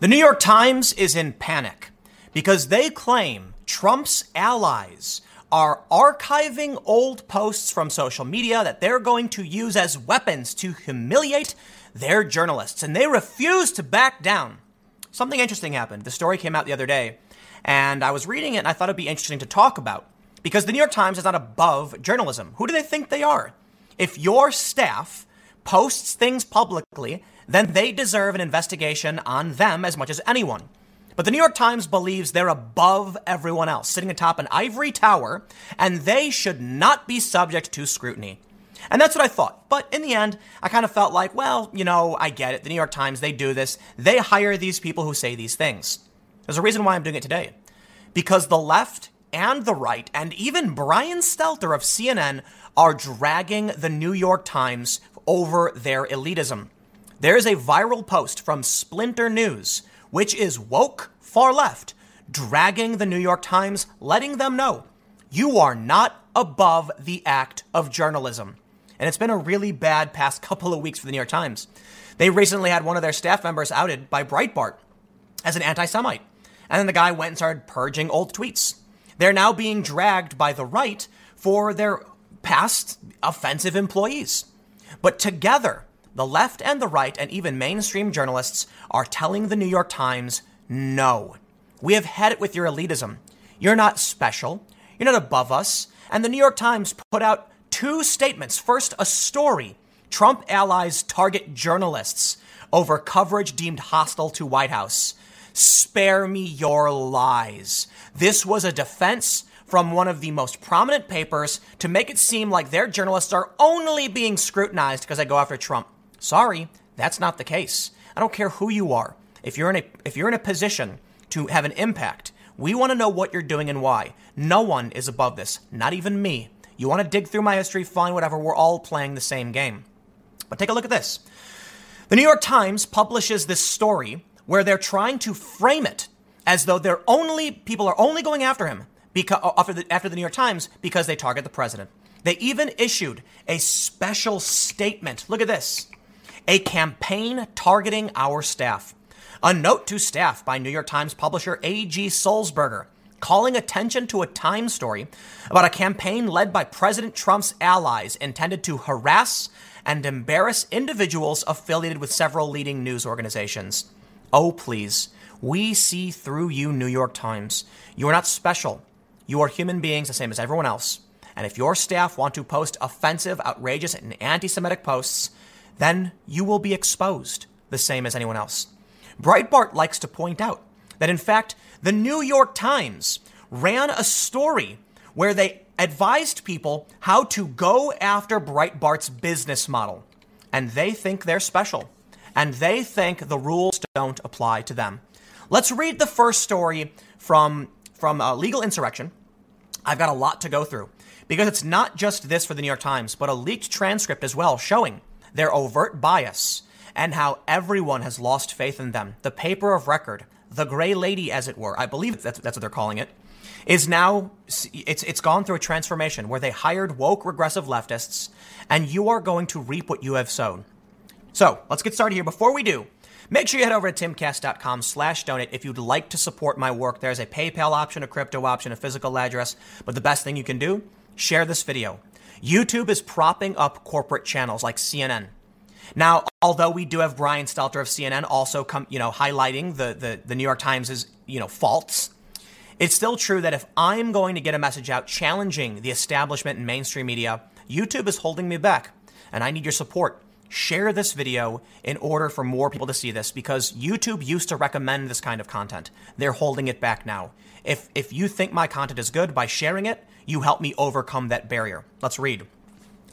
The New York Times is in panic because they claim Trump's allies are archiving old posts from social media that they're going to use as weapons to humiliate their journalists, and they refuse to back down. Something interesting happened. The story came out the other day, and I was reading it, and I thought it'd be interesting to talk about, because the New York Times is not above journalism. Who do they think they are? If your staff posts things publicly, then they deserve an investigation on them as much as anyone. But the New York Times believes they're above everyone else, sitting atop an ivory tower, and they should not be subject to scrutiny. And that's what I thought. But in the end, I kind of felt like, well, you know, I get it. The New York Times, they do this. They hire these people who say these things. There's a reason why I'm doing it today. Because the left and the right, and even Brian Stelter of CNN, are dragging the New York Times over their elitism. There is a viral post from Splinter News, which is woke far left, dragging the New York Times, letting them know, you are not above the act of journalism. And it's been a really bad past couple of weeks for the New York Times. They recently had one of their staff members outed by Breitbart as an anti-Semite. And then the guy went and started purging old tweets. They're now being dragged by the right for their past offensive employees. But together, the left and the right, and even mainstream journalists, are telling the New York Times, no, we have had it with your elitism. You're not special. You're not above us. And the New York Times put out two statements. First, a story. Trump allies target journalists over coverage deemed hostile to White House. Spare me your lies. This was a defense from one of the most prominent papers to make it seem like their journalists are only being scrutinized because they go after Trump. Sorry, that's not the case. I don't care who you are. If you're in a position to have an impact, we want to know what you're doing and why. No one is above this, not even me. You want to dig through my history, fine, whatever. We're all playing the same game. But take a look at this. The New York Times publishes this story where they're trying to frame it as though people are only going after him because after the New York Times because they target the president. They even issued a special statement. Look at this. A campaign targeting our staff. A note to staff by New York Times publisher A.G. Sulzberger, calling attention to a Times story about a campaign led by President Trump's allies intended to harass and embarrass individuals affiliated with several leading news organizations. Oh, please. We see through you, New York Times. You are not special. You are human beings the same as everyone else. And if your staff want to post offensive, outrageous, and anti-Semitic posts, then you will be exposed the same as anyone else. Breitbart likes to point out that, in fact, the New York Times ran a story where they advised people how to go after Breitbart's business model. And they think they're special. And they think the rules don't apply to them. Let's read the first story from Legal Insurrection. I've got a lot to go through because it's not just this for the New York Times, but a leaked transcript as well showing their overt bias and how everyone has lost faith in them. The paper of record, the gray lady, as it were, I believe that's what they're calling it, is now, it's gone through a transformation where they hired woke regressive leftists, and you are going to reap what you have sown. So let's get started here. Before we do, make sure you head over to timcast.com/donate if you'd like to support my work. There's a PayPal option, a crypto option, a physical address, but the best thing you can do, share this video. YouTube is propping up corporate channels like CNN. Now, although we do have Brian Stelter of CNN also highlighting the New York Times' faults, it's still true that if I'm going to get a message out challenging the establishment and mainstream media, YouTube is holding me back, and I need your support. Share this video in order for more people to see this, because YouTube used to recommend this kind of content. They're holding it back now. If you think my content is good by sharing it, you help me overcome that barrier. Let's read.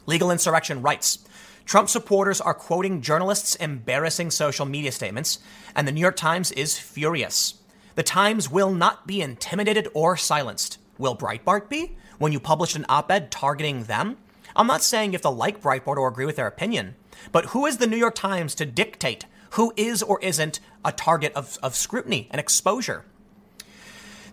Legal Insurrection writes, Trump supporters are quoting journalists' embarrassing social media statements, and the New York Times is furious. The Times will not be intimidated or silenced. Will Breitbart be when you published an op-ed targeting them? I'm not saying you have to like Breitbart or agree with their opinion, but who is the New York Times to dictate who is or isn't a target of scrutiny and exposure?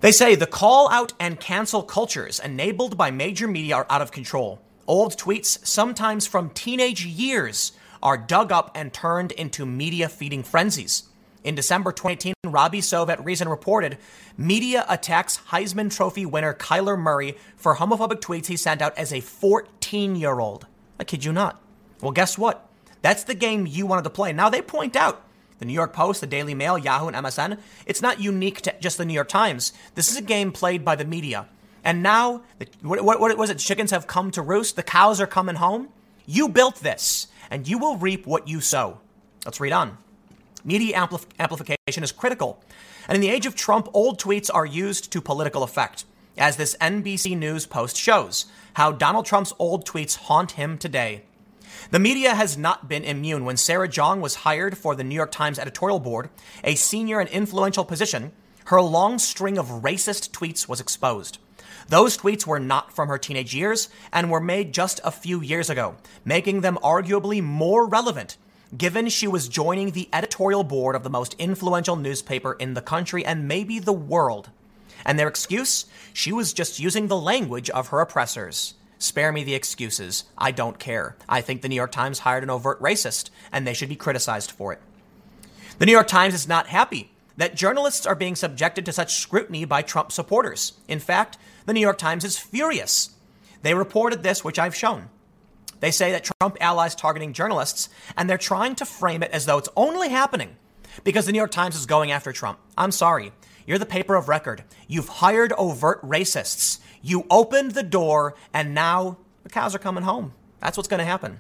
They say the call out and cancel cultures enabled by major media are out of control. Old tweets, sometimes from teenage years, are dug up and turned into media feeding frenzies. In December 2018, Robbie Soave at Reason reported, media attacks Heisman Trophy winner Kyler Murray for homophobic tweets he sent out as a 14-year-old. I kid you not. Well, guess what? That's the game you wanted to play. Now, they point out, the New York Post, the Daily Mail, Yahoo, and MSN, it's not unique to just the New York Times. This is a game played by the media. And now, what was it? Chickens have come to roost. The cows are coming home. You built this, and you will reap what you sow. Let's read on. Media amplification is critical. And in the age of Trump, old tweets are used to political effect, as this NBC News post shows how Donald Trump's old tweets haunt him today. The media has not been immune. When Sarah Jong was hired for the New York Times editorial board, a senior and influential position, her long string of racist tweets was exposed. Those tweets were not from her teenage years and were made just a few years ago, making them arguably more relevant, given she was joining the editorial board of the most influential newspaper in the country and maybe the world. And their excuse? She was just using the language of her oppressors. Spare me the excuses. I don't care. I think the New York Times hired an overt racist, and they should be criticized for it. The New York Times is not happy that journalists are being subjected to such scrutiny by Trump supporters. In fact, the New York Times is furious. They reported this, which I've shown. They say that Trump allies targeting journalists, and they're trying to frame it as though it's only happening because the New York Times is going after Trump. I'm sorry. You're the paper of record. You've hired overt racists. You opened the door, and now the cows are coming home. That's what's going to happen.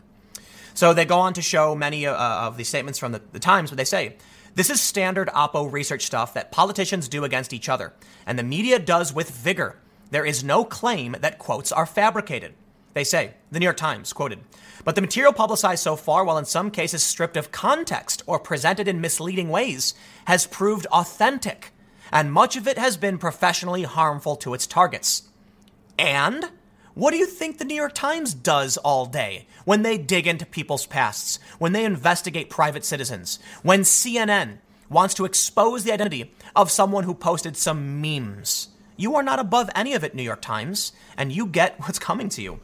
So they go on to show many of the statements from the Times, but they say, this is standard oppo research stuff that politicians do against each other, and the media does with vigor. There is no claim that quotes are fabricated. They say, the New York Times quoted, but the material publicized so far, while in some cases stripped of context or presented in misleading ways, has proved authentic, and much of it has been professionally harmful to its targets. And what do you think the New York Times does all day when they dig into people's pasts, when they investigate private citizens, when CNN wants to expose the identity of someone who posted some memes? You are not above any of it, New York Times, and you get what's coming to you.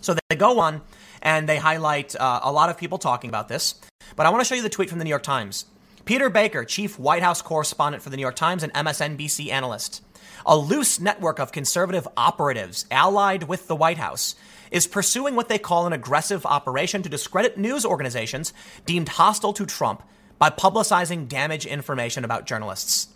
So they go on and they highlight a lot of people talking about this, but I want to show you the tweet from the New York Times. Peter Baker, chief White House correspondent for the New York Times and MSNBC analyst. A loose network of conservative operatives allied with the White House is pursuing what they call an aggressive operation to discredit news organizations deemed hostile to Trump by publicizing damage information about journalists.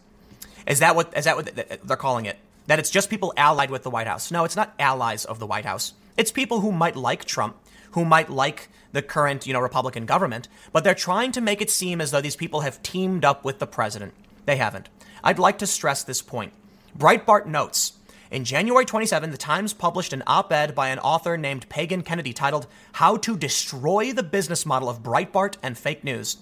Is that what they're calling it? That it's just people allied with the White House? No, it's not allies of the White House. It's people who might like Trump, who might like the current, Republican government, but they're trying to make it seem as though these people have teamed up with the president. They haven't. I'd like to stress this point. Breitbart notes, in January 27, the Times published an op-ed by an author named Pagan Kennedy titled, How to Destroy the Business Model of Breitbart and Fake News.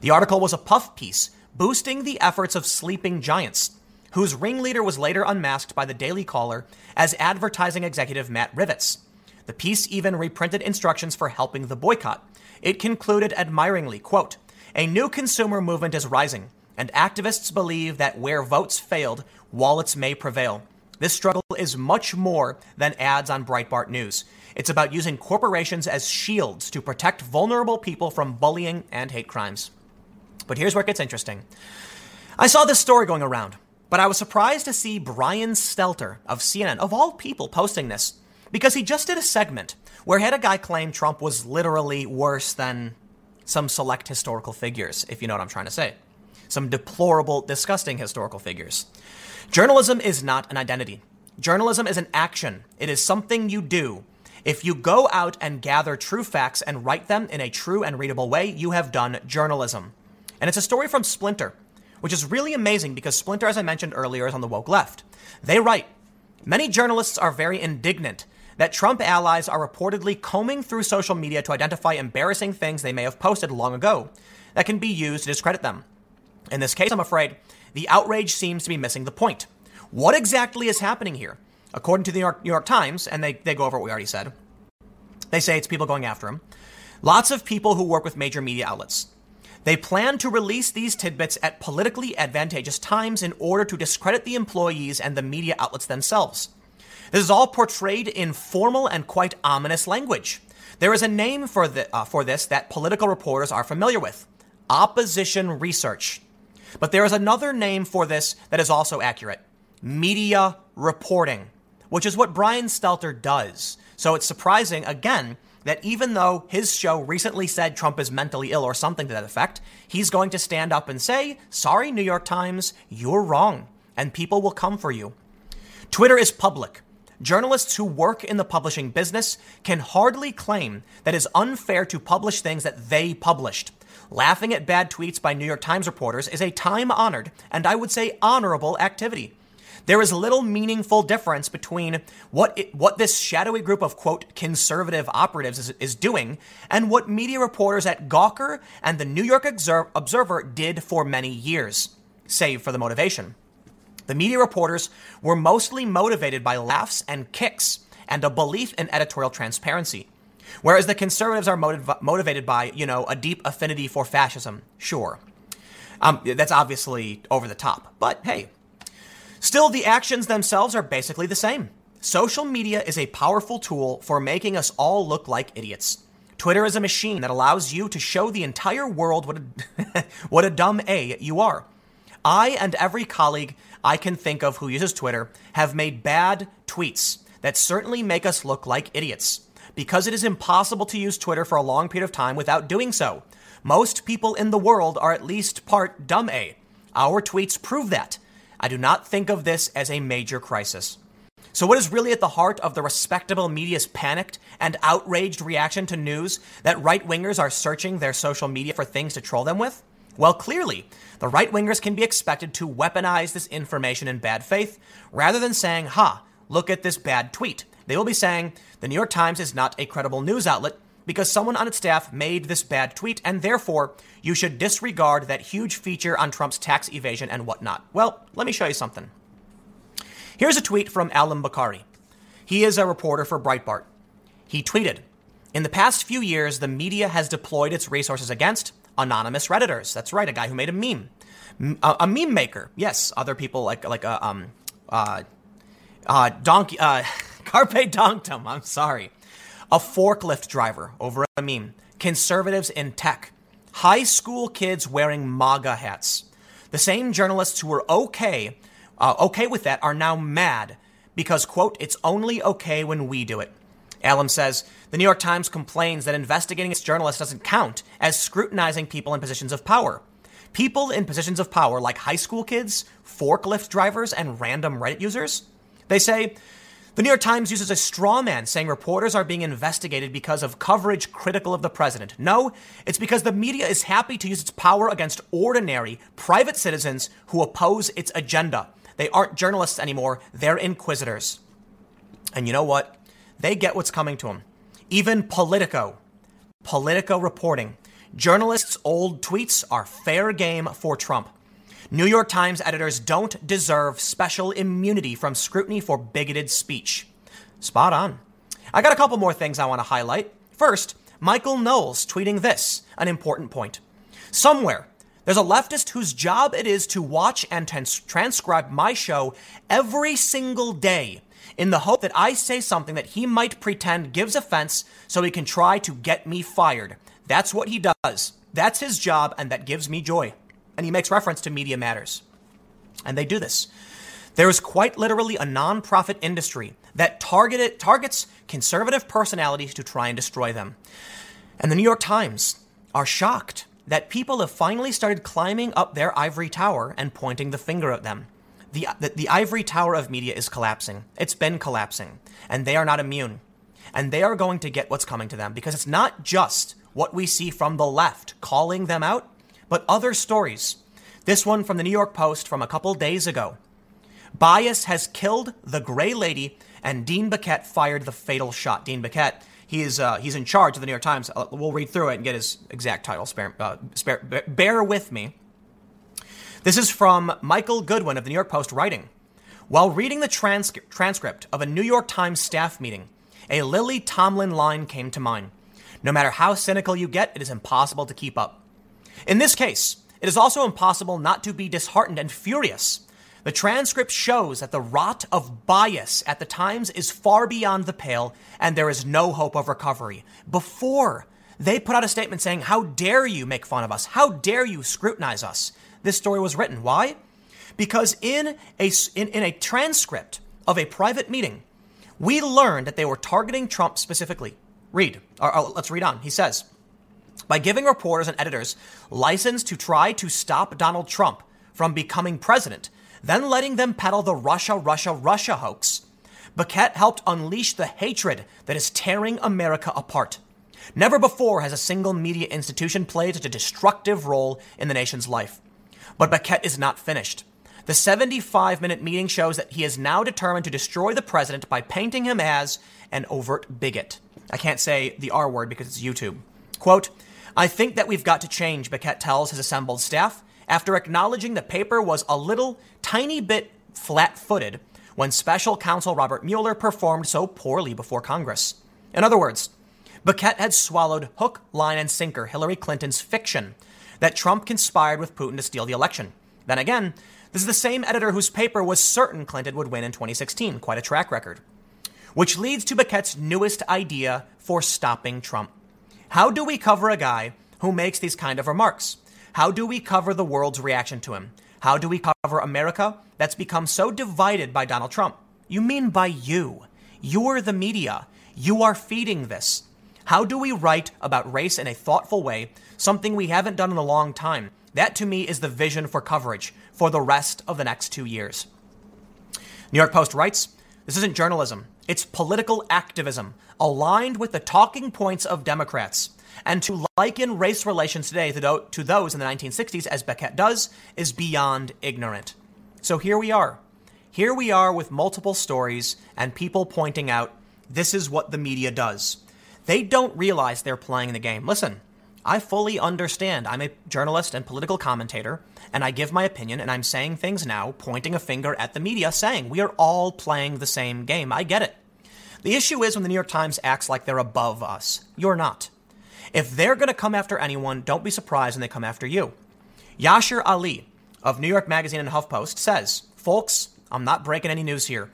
The article was a puff piece boosting the efforts of sleeping giants, whose ringleader was later unmasked by the Daily Caller as advertising executive Matt Rivets. The piece even reprinted instructions for helping the boycott. It concluded admiringly, quote, a new consumer movement is rising, and activists believe that where votes failed, wallets may prevail. This struggle is much more than ads on Breitbart News. It's about using corporations as shields to protect vulnerable people from bullying and hate crimes. But here's where it gets interesting. I saw this story going around, but I was surprised to see Brian Stelter of CNN, of all people, posting this, because he just did a segment where he had a guy claim Trump was literally worse than some select historical figures, if you know what I'm trying to say. Some deplorable, disgusting historical figures. Journalism is not an identity. Journalism is an action. It is something you do. If you go out and gather true facts and write them in a true and readable way, you have done journalism. And it's a story from Splinter, which is really amazing because Splinter, as I mentioned earlier, is on the woke left. They write, many journalists are very indignant that Trump allies are reportedly combing through social media to identify embarrassing things they may have posted long ago that can be used to discredit them. In this case, I'm afraid, the outrage seems to be missing the point. What exactly is happening here? According to the New York Times, and they go over what we already said, they say it's people going after him. Lots of people who work with major media outlets. They plan to release these tidbits at politically advantageous times in order to discredit the employees and the media outlets themselves. This is all portrayed in formal and quite ominous language. There is a name for this that political reporters are familiar with: opposition research. But there is another name for this that is also accurate. Media reporting, which is what Brian Stelter does. So it's surprising, again, that even though his show recently said Trump is mentally ill or something to that effect, he's going to stand up and say, sorry, New York Times, you're wrong, and people will come for you. Twitter is public. Journalists who work in the publishing business can hardly claim that it's unfair to publish things that they published. Laughing at bad tweets by New York Times reporters is a time-honored, and I would say honorable, activity. There is little meaningful difference between what this shadowy group of, quote, conservative operatives is doing and what media reporters at Gawker and the New York Observer did for many years, save for the motivation. The media reporters were mostly motivated by laughs and kicks and a belief in editorial transparency, whereas the conservatives are motivated by, a deep affinity for fascism. Sure. That's obviously over the top, but hey. Still, the actions themselves are basically the same. Social media is a powerful tool for making us all look like idiots. Twitter is a machine that allows you to show the entire world what a dumb A you are. I and every colleague I can think of who uses Twitter have made bad tweets that certainly make us look like idiots, because it is impossible to use Twitter for a long period of time without doing so. Most people in the world are at least part dumb A. Our tweets prove that. I do not think of this as a major crisis. So what is really at the heart of the respectable media's panicked and outraged reaction to news that right-wingers are searching their social media for things to troll them with? Well, clearly, the right-wingers can be expected to weaponize this information in bad faith rather than saying, ha, look at this bad tweet. They will be saying, the New York Times is not a credible news outlet because someone on its staff made this bad tweet, and therefore you should disregard that huge feature on Trump's tax evasion and whatnot. Well, let me show you something. Here's a tweet from Alim Bakari. He is a reporter for Breitbart. He tweeted, in the past few years, the media has deployed its resources against anonymous Redditors. That's right, a guy who made a meme. A meme maker. Yes, other people Carpe Donctum, I'm sorry. A forklift driver over a meme. Conservatives in tech. High school kids wearing MAGA hats. The same journalists who were okay with that are now mad because, quote, it's only okay when we do it. Alim says, the New York Times complains that investigating its journalists doesn't count as scrutinizing people in positions of power. People in positions of power like high school kids, forklift drivers, and random Reddit users? They say, the New York Times uses a straw man saying reporters are being investigated because of coverage critical of the president. No, it's because the media is happy to use its power against ordinary, private citizens who oppose its agenda. They aren't journalists anymore. They're inquisitors. And you know what? They get what's coming to them. Even Politico reporting. Journalists' old tweets are fair game for Trump. New York Times editors don't deserve special immunity from scrutiny for bigoted speech. Spot on. I got a couple more things I want to highlight. First, Michael Knowles tweeting this, an important point. Somewhere, there's a leftist whose job it is to watch and transcribe my show every single day in the hope that I say something that he might pretend gives offense so he can try to get me fired. That's what he does. That's his job, and that gives me joy. And he makes reference to Media Matters. And they do this. There is quite literally a nonprofit industry that targets conservative personalities to try and destroy them. And the New York Times are shocked that people have finally started climbing up their ivory tower and pointing the finger at them. The ivory tower of media is collapsing. It's been collapsing. And they are not immune. And they are going to get what's coming to them, because it's not just what we see from the left calling them out, but other stories. This one from the New York Post from a couple days ago. Bias has killed the gray lady, and Dean Baquet fired the fatal shot. Dean Baquet, he's in charge of the New York Times. We'll read through it and get his exact title. Bear with me. This is from Michael Goodwin of the New York Post writing. While reading the transcript of a New York Times staff meeting, a Lily Tomlin line came to mind. No matter how cynical you get, it is impossible to keep up. In this case, it is also impossible not to be disheartened and furious. The transcript shows that the rot of bias at the Times is far beyond the pale, and there is no hope of recovery. Before, they put out a statement saying, how dare you make fun of us? How dare you scrutinize us? this story was written. Why? Because in a transcript of a private meeting, we learned that they were targeting Trump specifically. Read. Let's read on. He says, by giving reporters and editors license to try to stop Donald Trump from becoming president, then letting them peddle the Russia, Russia, Russia hoax, Baquet helped unleash the hatred that is tearing America apart. Never before has a single media institution played such a destructive role in the nation's life. But Baquet is not finished. The 75-minute meeting shows that he is now determined to destroy the president by painting him as an overt bigot. I can't say the R word because it's YouTube. Quote, I think that we've got to change, Baquet tells his assembled staff, after acknowledging the paper was a little tiny bit flat-footed when special counsel Robert Mueller performed so poorly before Congress. In other words, Baquet had swallowed hook, line, and sinker Hillary Clinton's fiction that Trump conspired with Putin to steal the election. Then again, this is the same editor whose paper was certain Clinton would win in 2016, quite a track record. Which leads to Baquet's newest idea for stopping Trump. How do we cover a guy who makes these kind of remarks? How do we cover the world's reaction to him? How do we cover America that's become so divided by Donald Trump? You mean by you. You're the media. You are feeding this. How do we write about race in a thoughtful way, something we haven't done in a long time? That, to me, is the vision for coverage for the rest of the next 2 years. New York Post writes, this isn't journalism. It's political activism aligned with the talking points of Democrats. And to liken race relations today to those in the 1960s, as Baquet does, is beyond ignorant. So here we are. Here we are with multiple stories and people pointing out this is what the media does. They don't realize they're playing the game. Listen, I fully understand. I'm a journalist and political commentator, and I give my opinion, and I'm saying things now, pointing a finger at the media, saying we are all playing the same game. I get it. The issue is when the New York Times acts like they're above us. You're not. If they're going to come after anyone, don't be surprised when they come after you. Yashar Ali of New York Magazine and HuffPost says, folks, I'm not breaking any news here,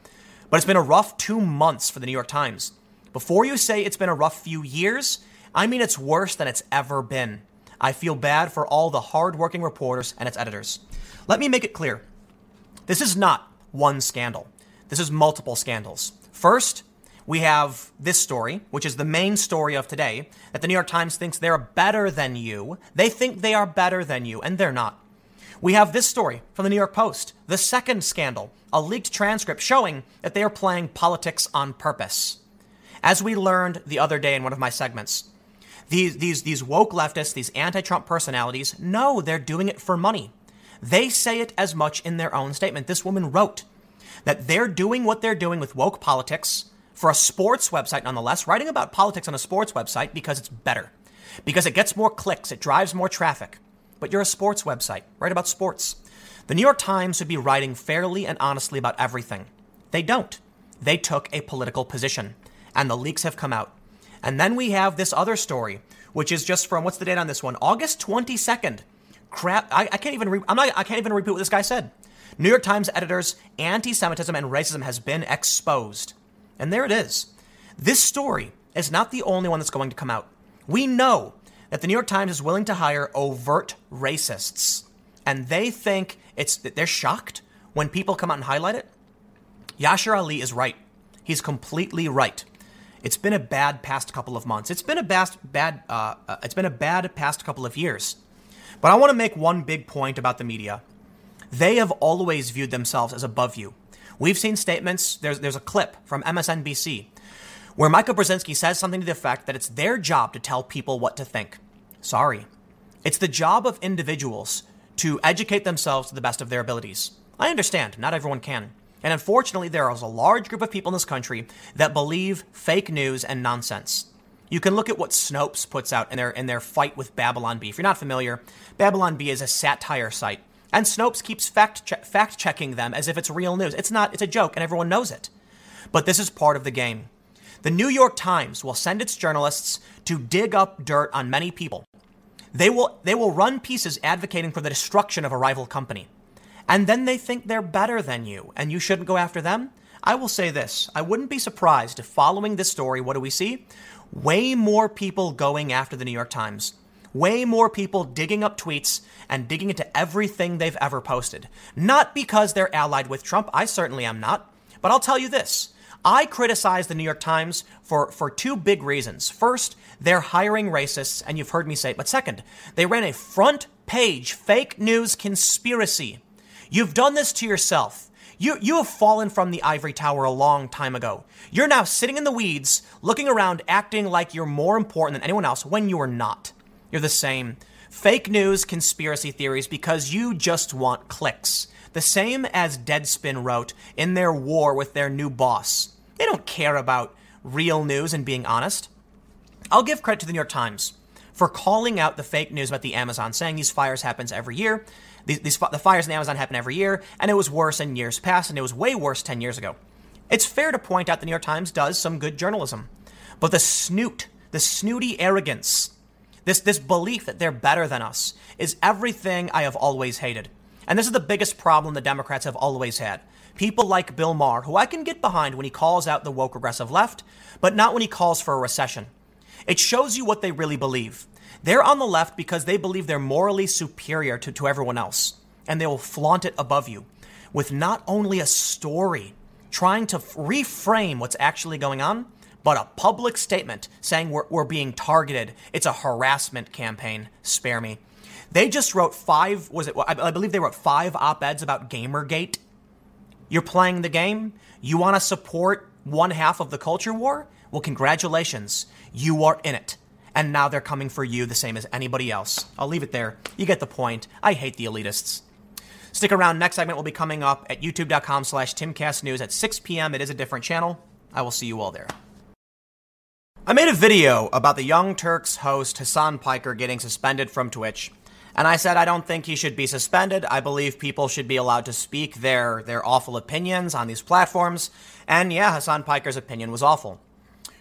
but it's been a rough 2 months for the New York Times. Before you say it's been a rough few years, I mean it's worse than it's ever been. I feel bad for all the hardworking reporters and its editors. Let me make it clear. This is not one scandal. This is multiple scandals. First, we have this story, which is the main story of today, that the New York Times thinks they're better than you. They think they are better than you, and they're not. We have this story from the New York Post, the second scandal, a leaked transcript showing that they are playing politics on purpose. As we learned the other day in one of my segments, these woke leftists, these anti-Trump personalities, know they're doing it for money. They say it as much in their own statement. This woman wrote that they're doing what they're doing with woke politics for a sports website, nonetheless, writing about politics on a sports website because it's better, because it gets more clicks, it drives more traffic. But you're a sports website, write about sports. The New York Times should be writing fairly and honestly about everything. They don't. They took a political position, and the leaks have come out. And then we have this other story, which is just from, what's the date on this one? August 22nd. Crap, I can't even repeat what this guy said. New York Times editors' anti-Semitism and racism has been exposed. And there it is. This story is not the only one that's going to come out. We know that the New York Times is willing to hire overt racists, and they think it's that they're shocked when people come out and highlight it. Yashar Ali is right. He's completely right. It's been a bad past couple of months. It's been a bad past couple of years. But I want to make one big point about the media. They have always viewed themselves as above you. We've seen statements, there's a clip from MSNBC where Michael Brzezinski says something to the effect that it's their job to tell people what to think. Sorry. It's the job of individuals to educate themselves to the best of their abilities. I understand, not everyone can. And unfortunately, there is a large group of people in this country that believe fake news and nonsense. You can look at what Snopes puts out in their fight with Babylon Bee. If you're not familiar, Babylon Bee is a satire site. And Snopes keeps fact-checking them as if it's real news. It's not. It's a joke, and everyone knows it. But this is part of the game. The New York Times will send its journalists to dig up dirt on many people. They will run pieces advocating for the destruction of a rival company. And then they think they're better than you, and you shouldn't go after them? I will say this. I wouldn't be surprised if following this story, what do we see? Way more people going after the New York Times. way more people digging up tweets and digging into everything they've ever posted. Not because they're allied with Trump. I certainly am not. But I'll tell you this. I criticize the New York Times for two big reasons. First, they're hiring racists, and you've heard me say it. But second, they ran a front page fake news conspiracy. You've done this to yourself. You have fallen from the ivory tower a long time ago. You're now sitting in the weeds, looking around, acting like you're more important than anyone else when you are not. You're the same. Fake news, conspiracy theories, because you just want clicks. The same as Deadspin wrote in their war with their new boss. They don't care about real news and being honest. I'll give credit to the New York Times for calling out the fake news about the Amazon, saying these fires happen every year. The fires in the Amazon happen every year, and it was worse in years past, and it was way worse 10 years ago. It's fair to point out the New York Times does some good journalism. But the snoot, the snooty arrogance, this belief that they're better than us is everything I have always hated. And this is the biggest problem the Democrats have always had. People like Bill Maher, who I can get behind when he calls out the woke regressive left, but not when he calls for a recession. It shows you what they really believe. They're on the left because they believe they're morally superior to everyone else, and they will flaunt it above you with not only a story trying to reframe what's actually going on, but a public statement saying we're being targeted. It's a harassment campaign. Spare me. They just wrote I believe they wrote 5 op-eds about Gamergate. You're playing the game? You want to support one half of the culture war? Well, congratulations. You are in it. And now they're coming for you the same as anybody else. I'll leave it there. You get the point. I hate the elitists. Stick around. Next segment will be coming up at youtube.com/TimCastNews at 6 p.m. It is a different channel. I will see you all there. I made a video about the Young Turks host Hassan Piker getting suspended from Twitch. And I said, I don't think he should be suspended. I believe people should be allowed to speak their awful opinions on these platforms. And yeah, Hassan Piker's opinion was awful.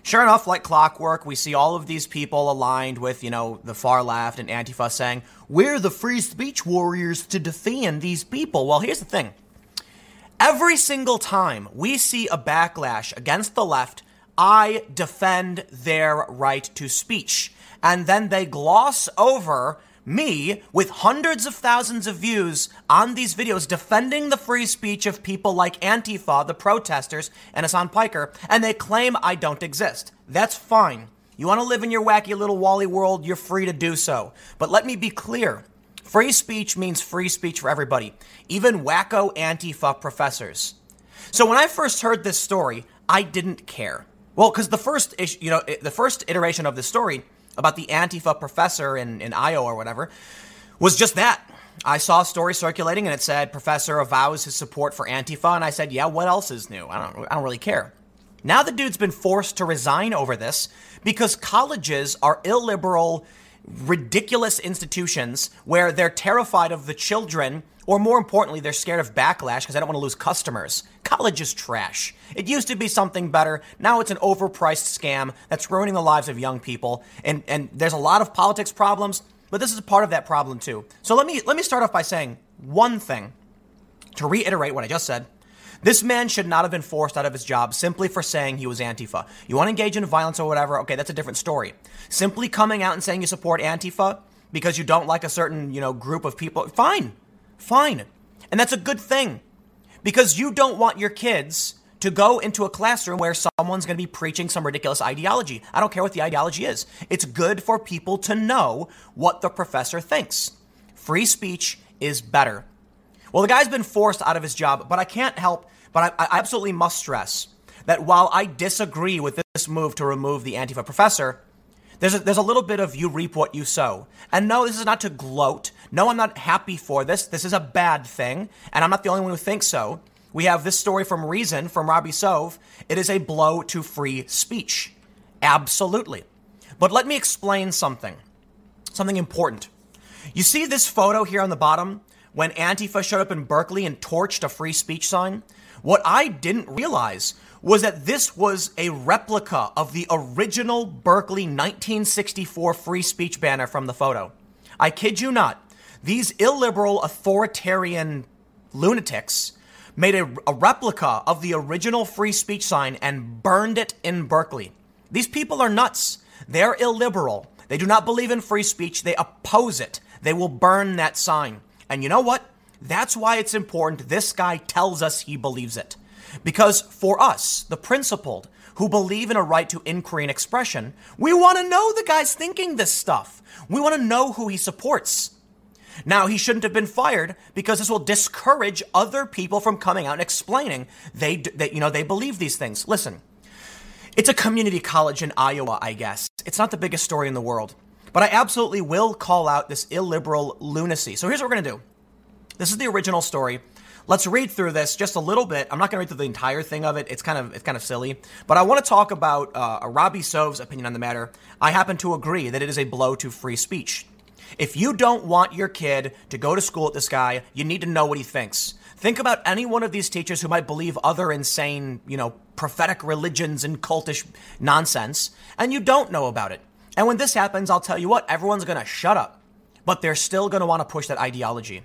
Sure enough, like clockwork, we see all of these people aligned with, the far left and Antifa saying, we're the free speech warriors to defend these people. Well, here's the thing. Every single time we see a backlash against the left, I defend their right to speech. And then they gloss over me with hundreds of thousands of views on these videos defending the free speech of people like Antifa, the protesters, and Hassan Piker, and they claim I don't exist. That's fine. You want to live in your wacky little Wally world, you're free to do so. But let me be clear. Free speech means free speech for everybody, even wacko Antifa professors. So when I first heard this story, I didn't care. Well, because the first iteration of this story about the Antifa professor in Iowa or whatever, was just that. I saw a story circulating and it said, professor avows his support for Antifa. And I said, yeah, what else is new? I don't really care. Now the dude's been forced to resign over this because colleges are illiberal, ridiculous institutions where they're terrified of the children, or more importantly, they're scared of backlash because they don't want to lose customers. College is trash. It used to be something better. Now it's an overpriced scam that's ruining the lives of young people. And there's a lot of politics problems, but this is a part of that problem too. So let me start off by saying one thing to reiterate what I just said. This man should not have been forced out of his job simply for saying he was Antifa. You want to engage in violence or whatever? Okay, that's a different story. Simply coming out and saying you support Antifa because you don't like a certain, group of people. Fine. And that's a good thing because you don't want your kids to go into a classroom where someone's going to be preaching some ridiculous ideology. I don't care what the ideology is. It's good for people to know what the professor thinks. Free speech is better. Well, the guy's been forced out of his job, but I can't help, but I absolutely must stress that while I disagree with this move to remove the Antifa professor, there's a little bit of you reap what you sow. And no, this is not to gloat. No, I'm not happy for this. This is a bad thing, and I'm not the only one who thinks so. We have this story from Reason, from Robbie Soave. It is a blow to free speech. Absolutely. But let me explain something important. You see this photo here on the bottom? When Antifa showed up in Berkeley and torched a free speech sign, what I didn't realize was that this was a replica of the original Berkeley 1964 free speech banner from the photo. I kid you not, these illiberal authoritarian lunatics made a replica of the original free speech sign and burned it in Berkeley. These people are nuts. They're illiberal. They do not believe in free speech. They oppose it. They will burn that sign. And you know what? That's why it's important this guy tells us he believes it. Because for us, the principled, who believe in a right to inquiry and expression, we want to know the guy's thinking this stuff. We want to know who he supports. Now, he shouldn't have been fired because this will discourage other people from coming out and explaining they believe these things. Listen, it's a community college in Iowa, I guess. It's not the biggest story in the world, but I absolutely will call out this illiberal lunacy. So here's what we're going to do. This is the original story. Let's read through this just a little bit. I'm not going to read through the entire thing of it. It's kind of silly. But I want to talk about Robbie Soave's opinion on the matter. I happen to agree that it is a blow to free speech. If you don't want your kid to go to school with this guy, you need to know what he thinks. Think about any one of these teachers who might believe other insane, prophetic religions and cultish nonsense, and you don't know about it. And when this happens, I'll tell you what, everyone's going to shut up. But they're still going to want to push that ideology.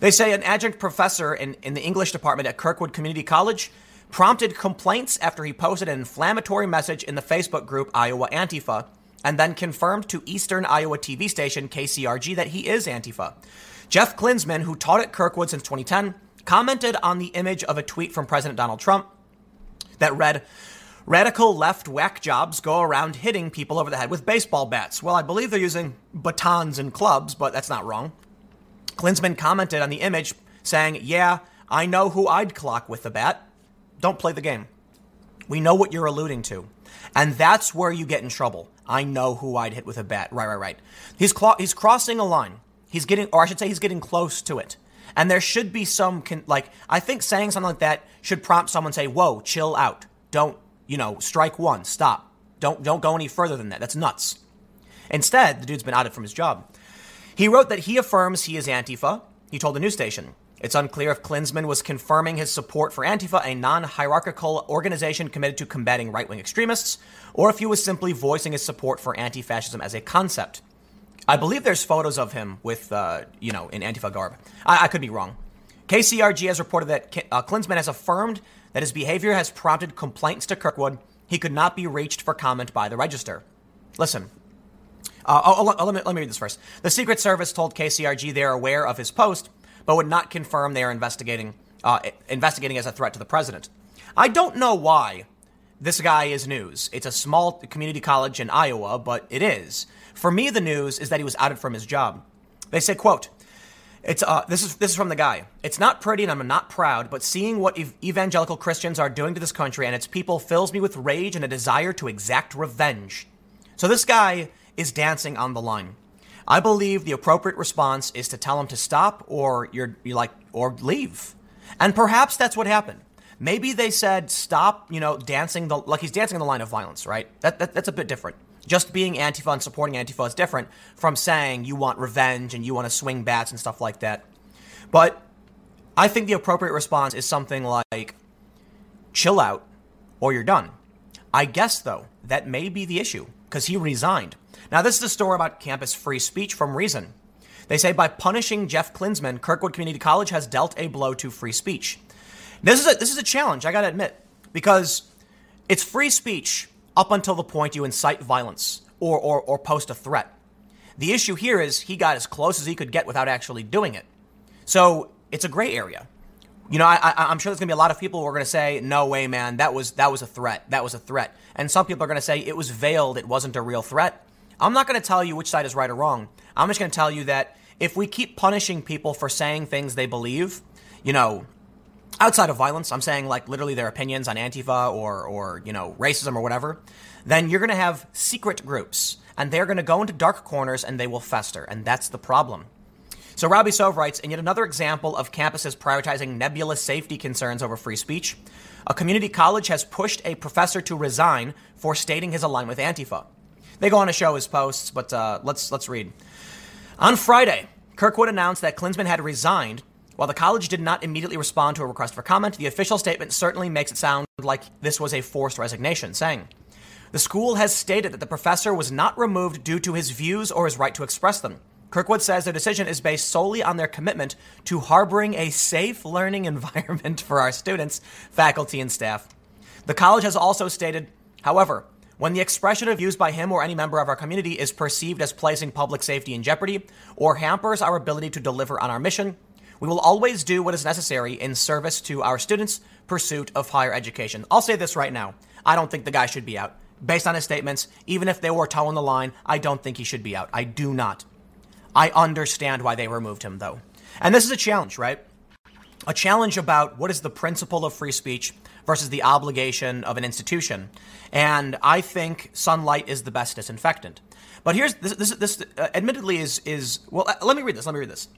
They say an adjunct professor in the English department at Kirkwood Community College prompted complaints after he posted an inflammatory message in the Facebook group Iowa Antifa, and then confirmed to Eastern Iowa TV station KCRG that he is Antifa. Jeff Klinsman, who taught at Kirkwood since 2010, commented on the image of a tweet from President Donald Trump that read, "Radical left whack jobs go around hitting people over the head with baseball bats." Well, I believe they're using batons and clubs, but that's not wrong. Klinsman commented on the image saying, "Yeah, I know who I'd clock with the bat. Don't play the game. We know what you're alluding to." And that's where you get in trouble. I know who I'd hit with a bat. Right. He's crossing a line. He's getting close to it. And there should be some, I think saying something like that should prompt someone to say, whoa, chill out. Don't, strike one, stop. Don't go any further than that. That's nuts. Instead, the dude's been outed from his job. He wrote that he affirms he is Antifa. He told a news station. It's unclear if Klinsman was confirming his support for Antifa, a non-hierarchical organization committed to combating right-wing extremists, or if he was simply voicing his support for anti-fascism as a concept. I believe there's photos of him with, in Antifa garb. I could be wrong. KCRG has reported that Klinsman has affirmed that his behavior has prompted complaints to Kirkwood. He could not be reached for comment by the Register. Listen. Let me read this first. The Secret Service told KCRG they are aware of his post, but would not confirm they are investigating as a threat to the president. I don't know why this guy is news. It's a small community college in Iowa, but it is. For me, the news is that he was outed from his job. They say, quote, this is from the guy. "It's not pretty and I'm not proud, but seeing what evangelical Christians are doing to this country and its people fills me with rage and a desire to exact revenge." So this guy is dancing on the line. I believe the appropriate response is to tell him to stop or or leave. And perhaps that's what happened. Maybe they said stop, he's dancing on the line of violence, right? That's a bit different. Just being Antifa and supporting Antifa is different from saying you want revenge and you want to swing bats and stuff like that. But I think the appropriate response is something like chill out or you're done. I guess, though, that may be the issue because he resigned. Now, this is a story about campus free speech from Reason. They say by punishing Jeff Klinsman, Kirkwood Community College has dealt a blow to free speech. This is a challenge, I got to admit, because it's free speech up until the point you incite violence or post a threat. The issue here is he got as close as he could get without actually doing it. So it's a gray area. I'm sure there's going to be a lot of people who are going to say, no way, man, that was a threat. That was a threat. And some people are going to say it was veiled. It wasn't a real threat. I'm not going to tell you which side is right or wrong. I'm just going to tell you that if we keep punishing people for saying things they believe, outside of violence, I'm saying like literally their opinions on Antifa or racism or whatever, then you're going to have secret groups and they're going to go into dark corners and they will fester. And that's the problem. So Robbie Soave writes, in yet another example of campuses prioritizing nebulous safety concerns over free speech, a community college has pushed a professor to resign for stating his alignment with Antifa. They go on to show his posts, but let's read. On Friday, Kirkwood announced that Klinsman had resigned. While the college did not immediately respond to a request for comment, the official statement certainly makes it sound like this was a forced resignation, saying, "The school has stated that the professor was not removed due to his views or his right to express them. Kirkwood says their decision is based solely on their commitment to harboring a safe learning environment for our students, faculty, and staff. The college has also stated, however, when the expression of views by him or any member of our community is perceived as placing public safety in jeopardy or hampers our ability to deliver on our mission, we will always do what is necessary in service to our students' pursuit of higher education. I'll say this right now. I don't think the guy should be out. Based on his statements, even if they were toeing the line, I don't think he should be out. I do not. I understand why they removed him, though. And this is a challenge, right? A challenge about what is the principle of free speech versus the obligation of an institution. And I think sunlight is the best disinfectant. But here's this admittedly is well, let me read this.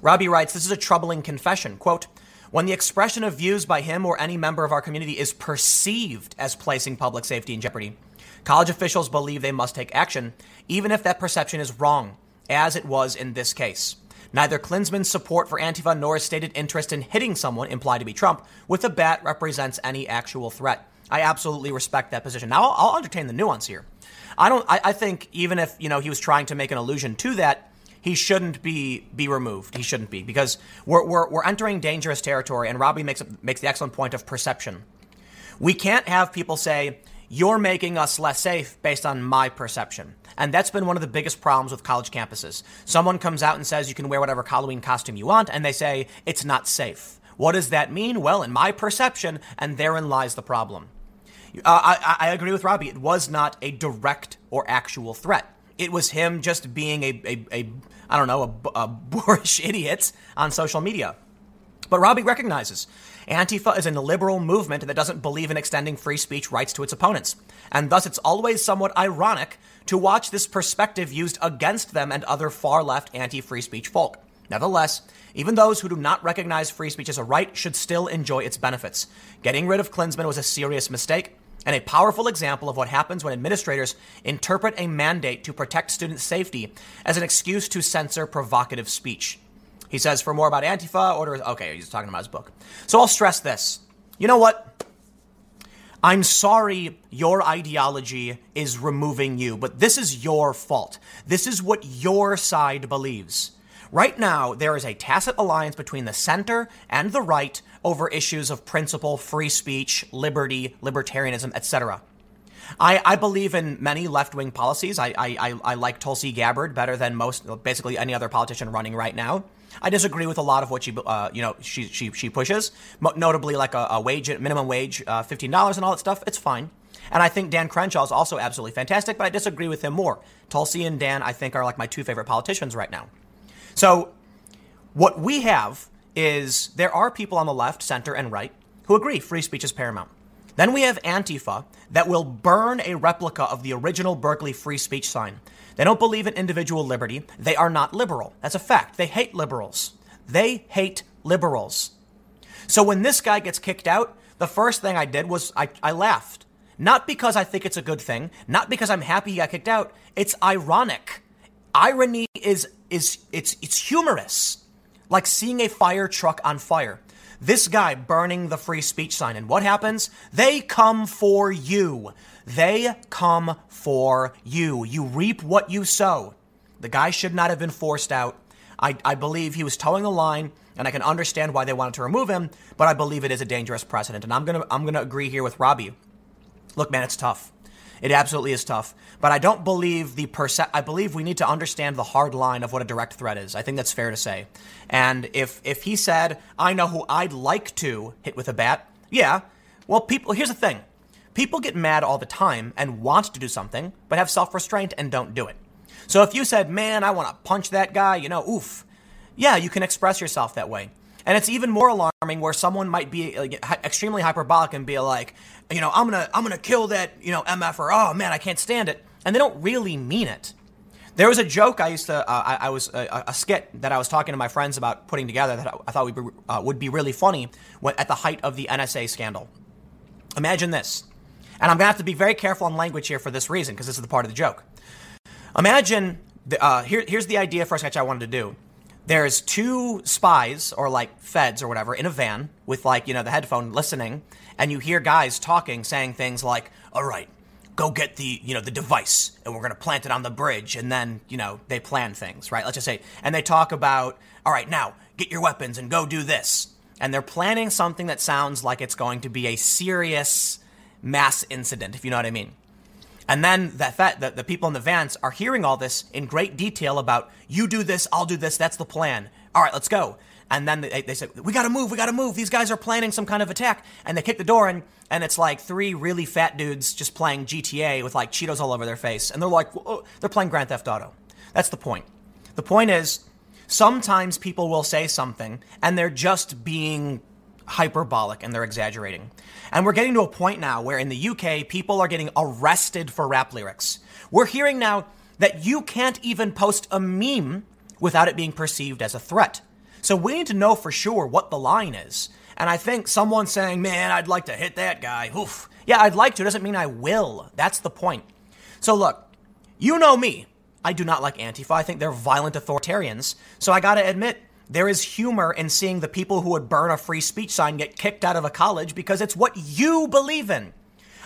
Robbie writes, this is a troubling confession, quote, when the expression of views by him or any member of our community is perceived as placing public safety in jeopardy, college officials believe they must take action, even if that perception is wrong, as it was in this case. Neither Klinsman's support for Antifa nor his stated interest in hitting someone, implied to be Trump, with a bat represents any actual threat. I absolutely respect that position. Now, I'll entertain the nuance here. I think even if, he was trying to make an allusion to that, he shouldn't be removed. He shouldn't be, because we're entering dangerous territory. And Robbie makes the excellent point of perception. We can't have people say, you're making us less safe based on my perception. And that's been one of the biggest problems with college campuses. Someone comes out and says you can wear whatever Halloween costume you want, and they say it's not safe. What does that mean? Well, in my perception, and therein lies the problem. I agree with Robbie. It was not a direct or actual threat. It was him just being a boorish idiot on social media. But Robbie recognizes Antifa is an illiberal movement that doesn't believe in extending free speech rights to its opponents. And thus, it's always somewhat ironic to watch this perspective used against them and other far-left anti-free speech folk. Nevertheless, even those who do not recognize free speech as a right should still enjoy its benefits. Getting rid of Klinsman was a serious mistake and a powerful example of what happens when administrators interpret a mandate to protect student safety as an excuse to censor provocative speech. He says, for more about Antifa, okay, he's talking about his book. So I'll stress this. You know what? I'm sorry your ideology is removing you, but this is your fault. This is what your side believes. Right now, there is a tacit alliance between the center and the right over issues of principle, free speech, liberty, libertarianism, etc. I believe in many left-wing policies. I like Tulsi Gabbard better than basically any other politician running right now. I disagree with a lot of what she pushes, notably like a wage, minimum wage, $15 and all that stuff. It's fine. And I think Dan Crenshaw is also absolutely fantastic, but I disagree with him more. Tulsi and Dan, I think, are like my two favorite politicians right now. So what we have is there are people on the left, center, and right who agree free speech is paramount. Then we have Antifa that will burn a replica of the original Berkeley free speech sign. They don't believe in individual liberty. They are not liberal. That's a fact. They hate liberals. So when this guy gets kicked out, the first thing I did was I laughed. Not because I think it's a good thing, not because I'm happy he got kicked out. It's ironic. Irony is humorous. Like seeing a fire truck on fire. This guy burning the free speech sign. And what happens? They come for you. You reap what you sow. The guy should not have been forced out. I believe he was towing the line, and I can understand why they wanted to remove him, but I believe it is a dangerous precedent. And I'm gonna agree here with Robbie. Look, man, it's tough. It absolutely is tough. But I don't believe I believe we need to understand the hard line of what a direct threat is. I think that's fair to say. And if he said, I know who I'd like to hit with a bat, yeah. Well, here's the thing. People get mad all the time and want to do something, but have self-restraint and don't do it. So if you said, man, I want to punch that guy, oof. Yeah, you can express yourself that way. And it's even more alarming where someone might be extremely hyperbolic and be like, I'm gonna kill that, MFer. Oh man, I can't stand it. And they don't really mean it. There was a joke I used to, I was a skit that I was talking to my friends about putting together that I thought would be really funny at the height of the NSA scandal. Imagine this, and I'm gonna have to be very careful on language here for this reason because this is the part of the joke. Imagine here's the idea for a sketch I wanted to do. There's two spies or like feds or whatever in a van with like, the headphone listening. And you hear guys talking, saying things like, all right, go get the, the device and we're going to plant it on the bridge. And then, they plan things, right? Let's just say, and they talk about, all right, now get your weapons and go do this. And they're planning something that sounds like it's going to be a serious mass incident, if you know what I mean. And then the people in the vans are hearing all this in great detail about, you do this, I'll do this, that's the plan. All right, let's go. And then they said, we gotta move. These guys are planning some kind of attack. And they kick the door in, and it's like three really fat dudes just playing GTA with like Cheetos all over their face. And they're like, whoa, they're playing Grand Theft Auto. That's the point. The point is, sometimes people will say something, and they're just being hyperbolic and they're exaggerating. And we're getting to a point now where in the UK, people are getting arrested for rap lyrics. We're hearing now that you can't even post a meme without it being perceived as a threat. So we need to know for sure what the line is. And I think someone saying, man, I'd like to hit that guy. Oof. Yeah, I'd like to. It doesn't mean I will. That's the point. So look, you know me. I do not like Antifa. I think they're violent authoritarians. So I got to admit, there is humor in seeing the people who would burn a free speech sign get kicked out of a college because it's what you believe in.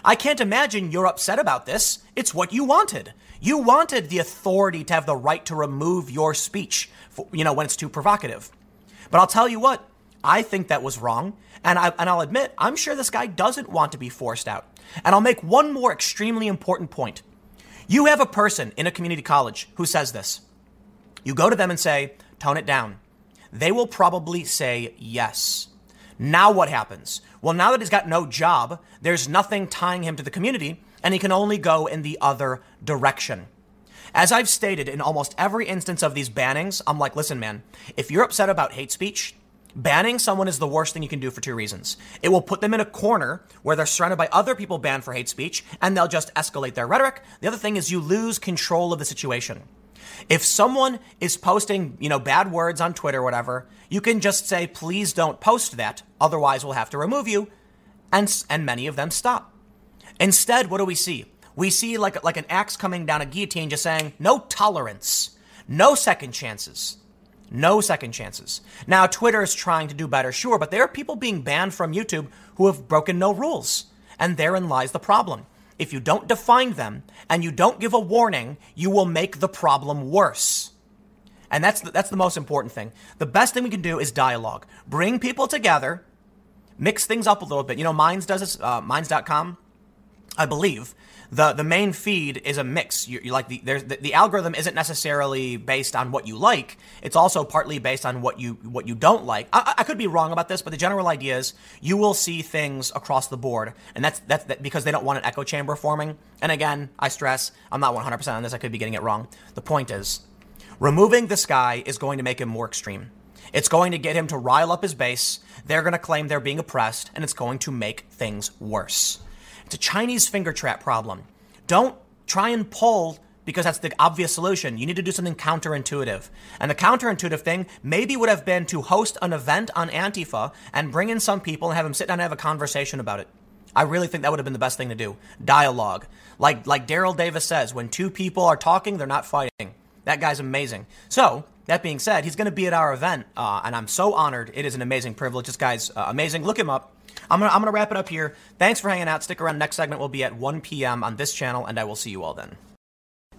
I can't imagine you're upset about this. It's what you wanted. You wanted the authority to have the right to remove your speech, for, you know, when it's too provocative. But I'll tell you what, I think that was wrong. And I'll admit, I'm sure this guy doesn't want to be forced out. And I'll make one more extremely important point. You have a person in a community college who says this. You go to them and say, tone it down. They will probably say yes. Now what happens? Well, now that he's got no job, there's nothing tying him to the community, and he can only go in the other direction. As I've stated in almost every instance of these bannings, I'm like, listen, man, if you're upset about hate speech, banning someone is the worst thing you can do for two reasons. It will put them in a corner where they're surrounded by other people banned for hate speech, and they'll just escalate their rhetoric. The other thing is you lose control of the situation. If someone is posting, you know, bad words on Twitter or whatever, you can just say, please don't post that. Otherwise, we'll have to remove you. And many of them stop. Instead, what do we see? We see like an axe coming down a guillotine just saying, no tolerance, no second chances, no second chances. Now, Twitter is trying to do better, sure, but there are people being banned from YouTube who have broken no rules. And therein lies the problem. If you don't define them and you don't give a warning, you will make the problem worse. And that's the most important thing. The best thing we can do is dialogue. Bring people together, mix things up a little bit. You know, Minds does this, Minds.com, I believe. The main feed is a mix. You like the algorithm isn't necessarily based on what you like. It's also partly based on what you don't like. I could be wrong about this, but the general idea is you will see things across the board, and that's because they don't want an echo chamber forming. And again, I stress, I'm not 100% on this. I could be getting it wrong. The point is, removing this guy is going to make him more extreme. It's going to get him to rile up his base. They're going to claim they're being oppressed, and it's going to make things worse. It's a Chinese finger trap problem. Don't try and pull because that's the obvious solution. You need to do something counterintuitive. And the counterintuitive thing maybe would have been to host an event on Antifa and bring in some people and have them sit down and have a conversation about it. I really think that would have been the best thing to do. Dialogue. Like Daryl Davis says, when two people are talking, they're not fighting. That guy's amazing. So that being said, he's going to be at our event, and I'm so honored. It is an amazing privilege. This guy's amazing. Look him up. I'm gonna wrap it up here. Thanks for hanging out. Stick around. Next segment will be at 1 p.m. on this channel, and I will see you all then.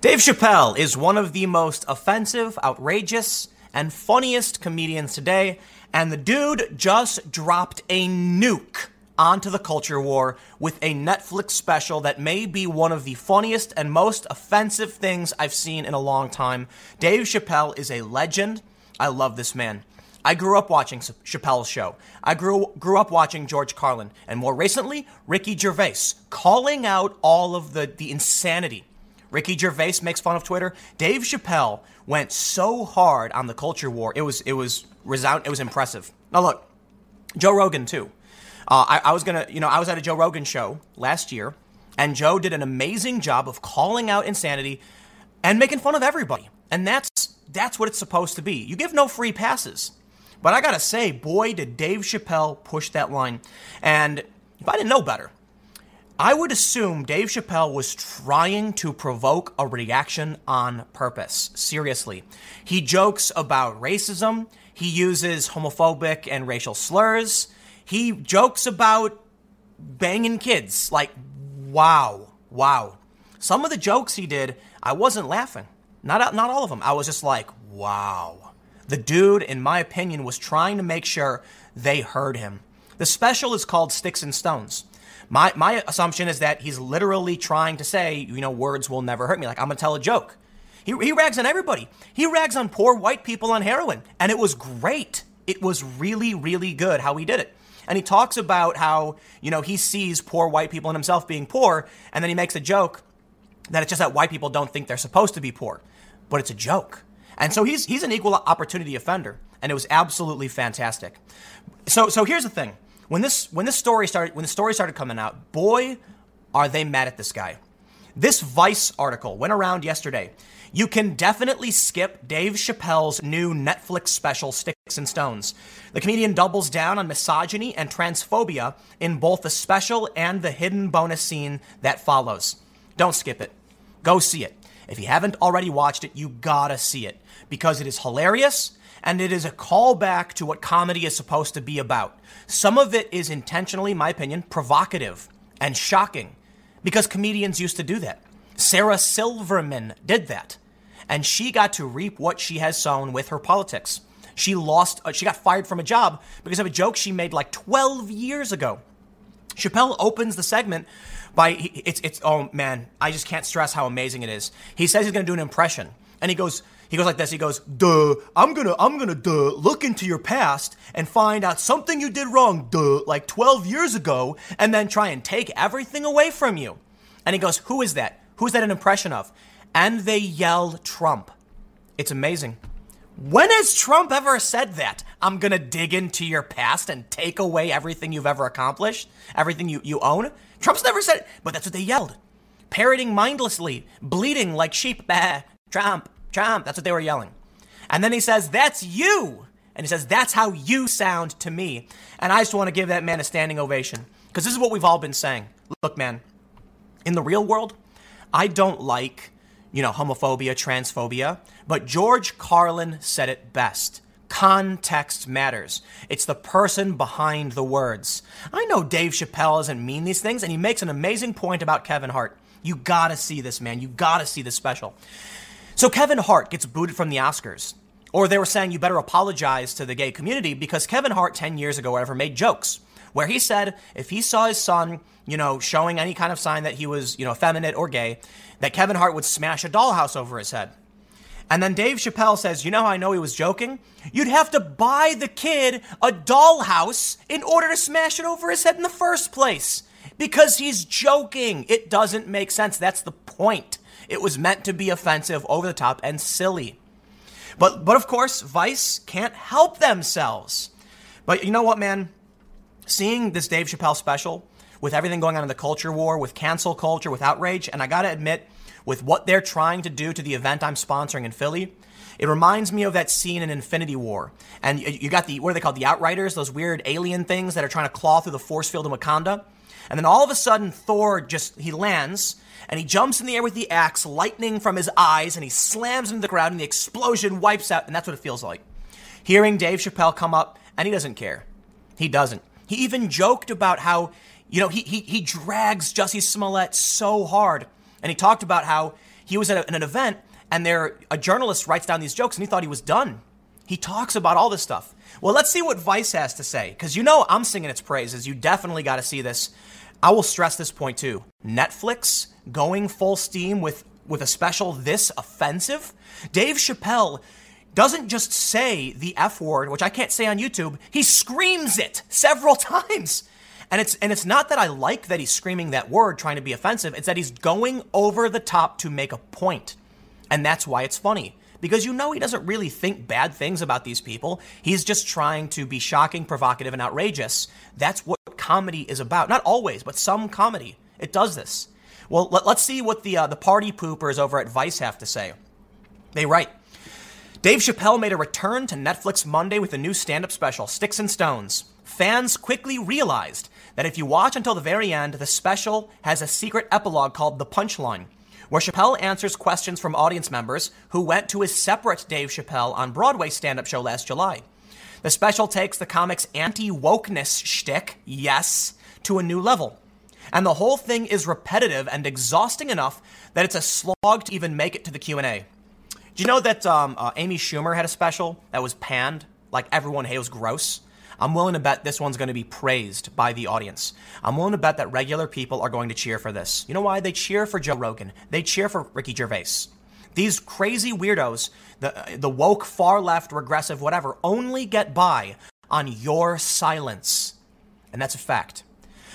Dave Chappelle is one of the most offensive, outrageous, and funniest comedians today, and the dude just dropped a nuke onto the culture war with a Netflix special that may be one of the funniest and most offensive things I've seen in a long time. Dave Chappelle is a legend. I love this man. I grew up watching Chappelle's show. I grew up watching George Carlin, and more recently, Ricky Gervais, calling out all of the insanity. Ricky Gervais makes fun of Twitter. Dave Chappelle went so hard on the culture war. It was impressive. Now look, Joe Rogan too. I was at a Joe Rogan show last year, and Joe did an amazing job of calling out insanity and making fun of everybody. And that's what it's supposed to be. You give no free passes. But I gotta say, boy, did Dave Chappelle push that line. And if I didn't know better, I would assume Dave Chappelle was trying to provoke a reaction on purpose. Seriously. He jokes about racism. He uses homophobic and racial slurs. He jokes about banging kids. Like, wow. Some of the jokes he did, I wasn't laughing. Not all of them. I was just like, wow. The dude, in my opinion, was trying to make sure they heard him. The special is called Sticks and Stones. My assumption is that he's literally trying to say, you know, words will never hurt me. Like, I'm going to tell a joke. He rags on everybody. He rags on poor white people on heroin. And it was great. It was really, really good how he did it. And he talks about how, you know, he sees poor white people and himself being poor. And then he makes a joke that it's just that white people don't think they're supposed to be poor. But it's a joke. And so he's an equal opportunity offender. And it was absolutely fantastic. So here's the thing. When this story started coming out, boy, are they mad at this guy. This Vice article went around yesterday. You can definitely skip Dave Chappelle's new Netflix special, Sticks and Stones. The comedian doubles down on misogyny and transphobia in both the special and the hidden bonus scene that follows. Don't skip it. Go see it. If you haven't already watched it, you gotta see it because it is hilarious and it is a callback to what comedy is supposed to be about. Some of it is intentionally, in my opinion, provocative and shocking. Because comedians used to do that. Sarah Silverman did that. And she got to reap what she has sown with her politics. She got fired from a job because of a joke she made like 12 years ago. Chappelle opens the segment oh man, I just can't stress how amazing it is. He says he's going to do an impression. And he goes like this. He goes, duh, I'm gonna look into your past and find out something you did wrong, duh, like 12 years ago, and then try and take everything away from you. And he goes, who is that? Who's that an impression of? And they yell Trump. It's amazing. When has Trump ever said that? I'm gonna dig into your past and take away everything you've ever accomplished, everything you own. Trump's never said it, but that's what they yelled. Parroting mindlessly, bleating like sheep. Bah. Trump, Trump. That's what they were yelling. And then he says, that's you. And he says, that's how you sound to me. And I just want to give that man a standing ovation because this is what we've all been saying. Look, man, in the real world, I don't like, you know, homophobia, transphobia, but George Carlin said it best. Context matters. It's the person behind the words. I know Dave Chappelle doesn't mean these things, and he makes an amazing point about Kevin Hart. You got to see this, man. You got to see this special. So Kevin Hart gets booted from the Oscars, or they were saying you better apologize to the gay community because Kevin Hart 10 years ago or whatever made jokes where he said if he saw his son, you know, showing any kind of sign that he was, you know, effeminate or gay, that Kevin Hart would smash a dollhouse over his head. And then Dave Chappelle says, you know how I know he was joking? You'd have to buy the kid a dollhouse in order to smash it over his head in the first place because he's joking. It doesn't make sense. That's the point. It was meant to be offensive, over the top, and silly. But of course, Vice can't help themselves. But you know what, man? Seeing this Dave Chappelle special, with everything going on in the culture war, with cancel culture, with outrage, and I gotta admit, with what they're trying to do to the event I'm sponsoring in Philly, it reminds me of that scene in Infinity War. And you got what are they called? The Outriders, those weird alien things that are trying to claw through the force field in Wakanda. And then all of a sudden, Thor he lands, and he jumps in the air with the axe, lightning from his eyes, and he slams into the ground, and the explosion wipes out, and that's what it feels like. Hearing Dave Chappelle come up, and he doesn't care. He doesn't. He even joked about how, you know, he drags Jussie Smollett so hard, and he talked about how he was at an event, and a journalist writes down these jokes, and he thought he was done. He talks about all this stuff. Well, let's see what Vice has to say, because you know I'm singing its praises. You definitely got to see this. I will stress this point too. Netflix going full steam with a special this offensive. Dave Chappelle doesn't just say the F word, which I can't say on YouTube. He screams it several times. And it's not that I like that he's screaming that word trying to be offensive. It's that he's going over the top to make a point. And that's why it's funny. Because you know he doesn't really think bad things about these people. He's just trying to be shocking, provocative, and outrageous. That's what comedy is about. Not always, but some comedy. It does this. Well, let's see what the party poopers over at Vice have to say. They write, Dave Chappelle made a return to Netflix Monday with a new stand-up special, Sticks and Stones. Fans quickly realized that if you watch until the very end, the special has a secret epilogue called The Punchline, where Chappelle answers questions from audience members who went to his separate Dave Chappelle on Broadway stand-up show last July. The special takes the comic's anti-wokeness shtick, yes, to a new level. And the whole thing is repetitive and exhausting enough that it's a slog to even make it to the Q&A. Do you know that Amy Schumer had a special that was panned? Like, everyone, hey, it was gross. I'm willing to bet this one's going to be praised by the audience. I'm willing to bet that regular people are going to cheer for this. You know why? They cheer for Joe Rogan. They cheer for Ricky Gervais. These crazy weirdos, the woke, far left, regressive, whatever, only get by on your silence. And that's a fact.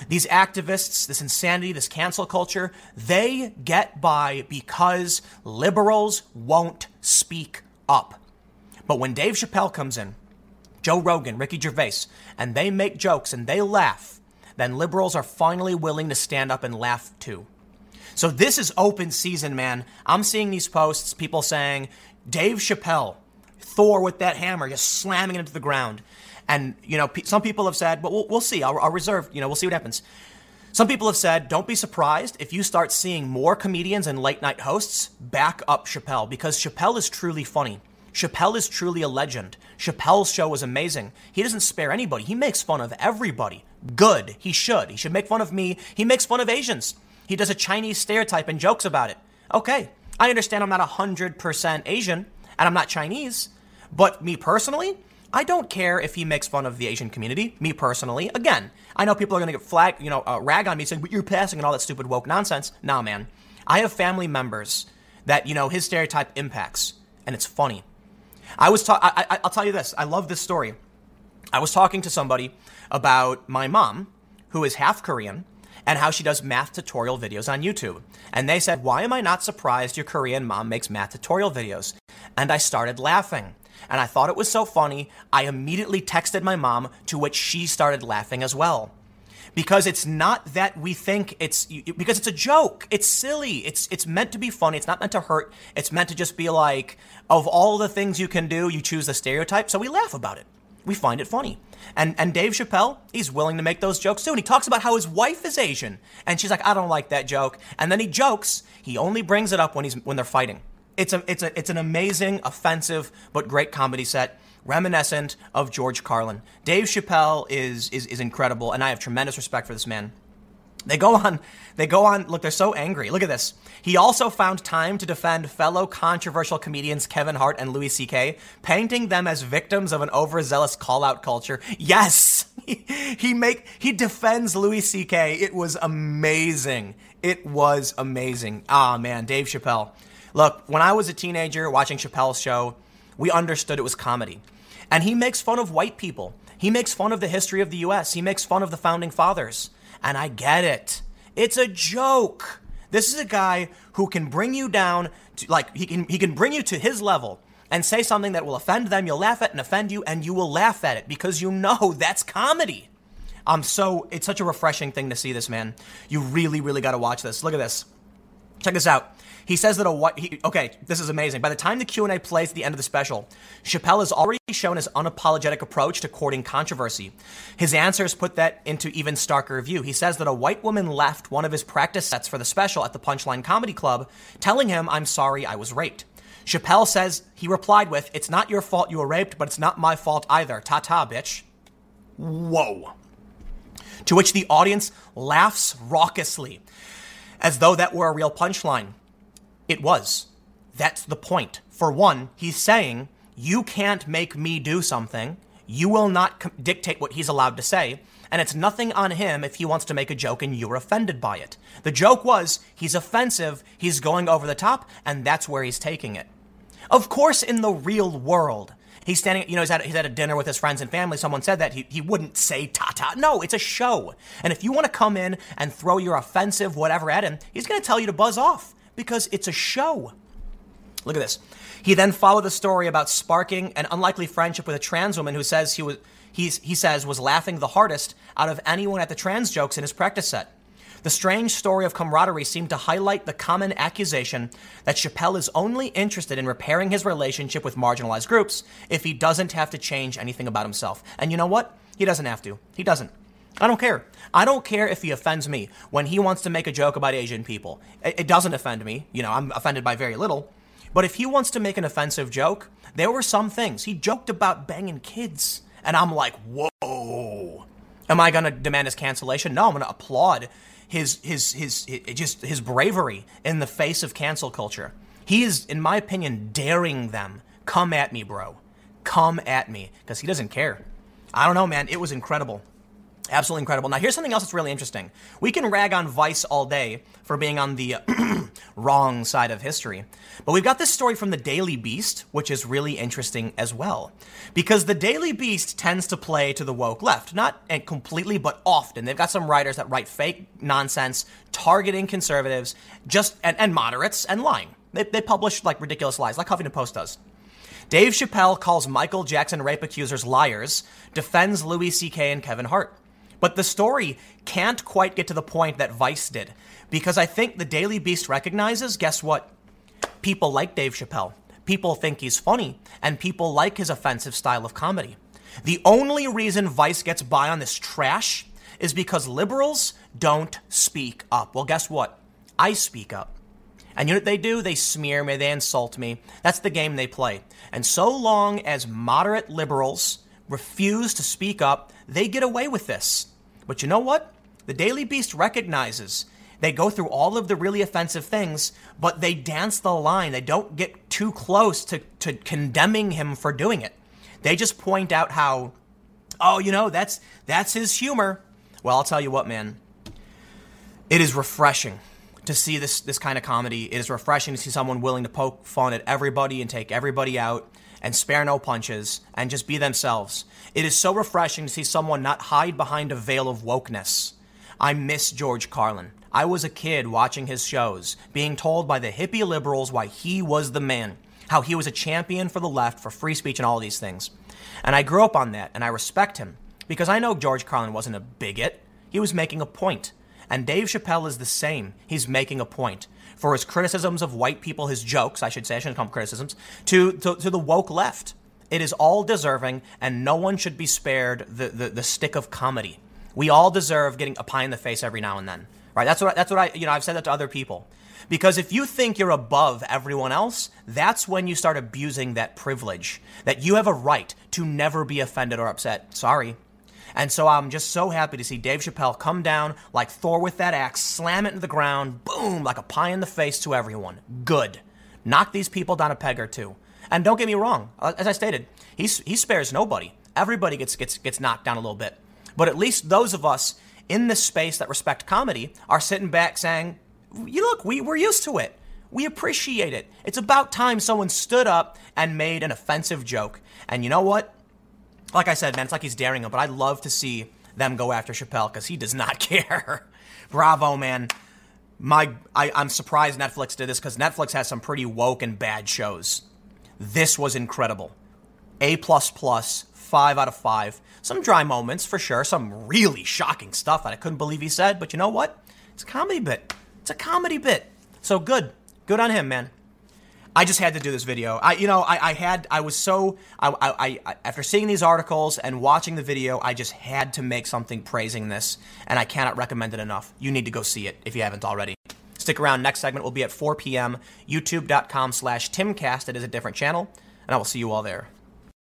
These activists, this insanity, this cancel culture, they get by because liberals won't speak up. But when Dave Chappelle comes in, Joe Rogan, Ricky Gervais, and they make jokes and they laugh, then liberals are finally willing to stand up and laugh too. So this is open season, man. I'm seeing these posts, people saying, Dave Chappelle, Thor with that hammer, just slamming it into the ground. And, you know, some people have said, but we'll see. I'll reserve, you know, we'll see what happens. Some people have said, don't be surprised if you start seeing more comedians and late night hosts back up Chappelle, because Chappelle is truly funny. Chappelle is truly a legend. Chappelle's show is amazing. He doesn't spare anybody. He makes fun of everybody. Good. He should. He should make fun of me. He makes fun of Asians. He does a Chinese stereotype and jokes about it. Okay, I understand I'm not 100% Asian and I'm not Chinese, but me personally, I don't care if he makes fun of the Asian community. Me personally, again, I know people are going to get flag, you know, rag on me saying, but you're passing and all that stupid woke nonsense. Nah, man, I have family members that, you know, his stereotype impacts, and it's funny. I'll tell you this. I love this story. I was talking to somebody about my mom, who is half Korean, and how she does math tutorial videos on YouTube. And they said, why am I not surprised your Korean mom makes math tutorial videos? And I started laughing. And I thought it was so funny, I immediately texted my mom, to which she started laughing as well. Because it's not that we think it's, because it's a joke. It's silly. It's meant to be funny. It's not meant to hurt. It's meant to just be like, of all the things you can do, you choose the stereotype. So we laugh about it. We find it funny. And Dave Chappelle, he's willing to make those jokes too. And he talks about how his wife is Asian. And she's like, I don't like that joke. And then he jokes. He only brings it up when they're fighting. It's an amazing, offensive, but great comedy set, reminiscent of George Carlin. Dave Chappelle is incredible, and I have tremendous respect for this man. They go on, look, they're so angry. Look at this. He also found time to defend fellow controversial comedians Kevin Hart and Louis C.K., painting them as victims of an overzealous call-out culture. Yes! He defends Louis C.K. It was amazing. It was amazing. Ah, man, Dave Chappelle. Look, when I was a teenager watching Chappelle's show, we understood it was comedy. And he makes fun of white people. He makes fun of the history of the U.S. He makes fun of the founding fathers. And I get it. It's a joke. This is a guy who can bring you down, to, like he can bring you to his level and say something that will offend them. You'll laugh at and offend you, and you will laugh at it because you know that's comedy. It's such a refreshing thing to see this, man. You really, really got to watch this. Look at this. Check this out. He says that okay, this is amazing. By the time the Q&A plays at the end of the special, Chappelle has already shown his unapologetic approach to courting controversy. His answers put that into even starker view. He says that a white woman left one of his practice sets for the special at the Punchline Comedy Club, telling him, I'm sorry I was raped. Chappelle says he replied with, it's not your fault you were raped, but it's not my fault either. Ta-ta, bitch. Whoa. To which the audience laughs raucously, as though that were a real punchline. It was. That's the point. For one, he's saying, you can't make me do something. You will not dictate what he's allowed to say. And it's nothing on him if he wants to make a joke and you're offended by it. The joke was, he's offensive, he's going over the top, and that's where he's taking it. Of course, in the real world, he's standing, you know, he's at a dinner with his friends and family. Someone said that. He wouldn't say ta-ta. No, it's a show. And if you want to come in and throw your offensive whatever at him, he's going to tell you to buzz off. Because it's a show. Look at this. He then followed the story about sparking an unlikely friendship with a trans woman who says he says was laughing the hardest out of anyone at the trans jokes in his practice set. The strange story of camaraderie seemed to highlight the common accusation that Chappelle is only interested in repairing his relationship with marginalized groups if he doesn't have to change anything about himself. And you know what? He doesn't have to. He doesn't. I don't care. I don't care if he offends me when he wants to make a joke about Asian people. It doesn't offend me. You know, I'm offended by very little. But if he wants to make an offensive joke, there were some things. He joked about banging kids. And I'm like, whoa. Am I going to demand his cancellation? No, I'm going to applaud his bravery in the face of cancel culture. He is, in my opinion, daring them. Come at me, bro. Come at me. Because he doesn't care. I don't know, man. It was incredible. Absolutely incredible. Now, here's something else that's really interesting. We can rag on Vice all day for being on the wrong side of history. But we've got this story from the Daily Beast, which is really interesting as well. Because the Daily Beast tends to play to the woke left. Not completely, but often. They've got some writers that write fake nonsense, targeting conservatives just and moderates and lying. They publish like ridiculous lies, like Huffington Post does. Dave Chappelle calls Michael Jackson rape accusers liars, defends Louis C.K. and Kevin Hart. But the story can't quite get to the point that Vice did, because I think the Daily Beast recognizes, guess what? People like Dave Chappelle. People think he's funny, and people like his offensive style of comedy. The only reason Vice gets by on this trash is because liberals don't speak up. Well, guess what? I speak up. And you know what they do? They smear me, they insult me. That's the game they play. And so long as moderate liberals refuse to speak up, they get away with this. But you know what? The Daily Beast recognizes they go through all of the really offensive things, but they dance the line. They don't get too close to condemning him for doing it. They just point out how, oh, you know, that's his humor. Well, I'll tell you what, man. It is refreshing to see this kind of comedy. It is refreshing to see someone willing to poke fun at everybody and take everybody out and spare no punches and just be themselves. It is so refreshing to see someone not hide behind a veil of wokeness. I miss George Carlin. I was a kid watching his shows, being told by the hippie liberals why he was the man, how he was a champion for the left, for free speech and all these things. And I grew up on that, and I respect him, because I know George Carlin wasn't a bigot. He was making a point. And Dave Chappelle is the same. He's making a point for his criticisms of white people, his jokes, I should say, I shouldn't call them criticisms, to the woke left. It is all deserving, and no one should be spared the stick of comedy. We all deserve getting a pie in the face every now and then, right? That's what I, you know, I've said that to other people. Because if you think you're above everyone else, that's when you start abusing that privilege, that you have a right to never be offended or upset. Sorry. And so I'm just so happy to see Dave Chappelle come down like Thor with that axe, slam it into the ground, boom, like a pie in the face to everyone. Good. Knock these people down a peg or two. And don't get me wrong. As I stated, he spares nobody. Everybody gets knocked down a little bit. But at least those of us in this space that respect comedy are sitting back saying, look, we're used to it. We appreciate it. It's about time someone stood up and made an offensive joke. And you know what? Like I said, man, it's like he's daring them, but I love to see them go after Chappelle because he does not care. Bravo, man. I'm surprised Netflix did this because Netflix has some pretty woke and bad shows. This was incredible. A++, 5 out of 5. Some dry moments for sure. Some really shocking stuff that I couldn't believe he said, but you know what? It's a comedy bit. It's a comedy bit. So good. Good on him, man. I just had to do this video. After seeing these articles and watching the video, I just had to make something praising this, and I cannot recommend it enough. You need to go see it if you haven't already. Stick around. Next segment will be at 4 p.m. YouTube.com/Timcast. It is a different channel, and I will see you all there.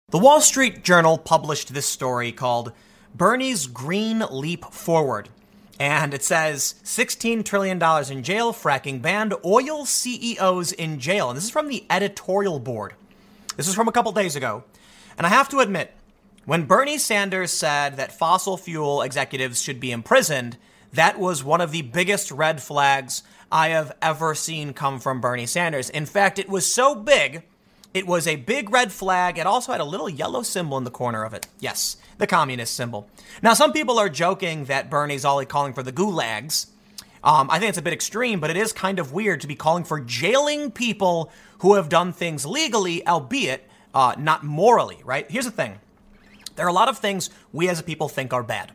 The Wall Street Journal published this story called Bernie's Green Leap Forward. And it says $16 trillion in jail, fracking banned, oil CEOs in jail. And this is from the editorial board. This is from a couple days ago. And I have to admit, when Bernie Sanders said that fossil fuel executives should be imprisoned, that was one of the biggest red flags I have ever seen come from Bernie Sanders. In fact, it was so big, it was a big red flag. It also had a little yellow symbol in the corner of it. Yes, the communist symbol. Now, some people are joking that Bernie's all calling for the gulags. I think it's a bit extreme, but it is kind of weird to be calling for jailing people who have done things legally, albeit not morally, right? Here's the thing. There are a lot of things we as a people think are bad.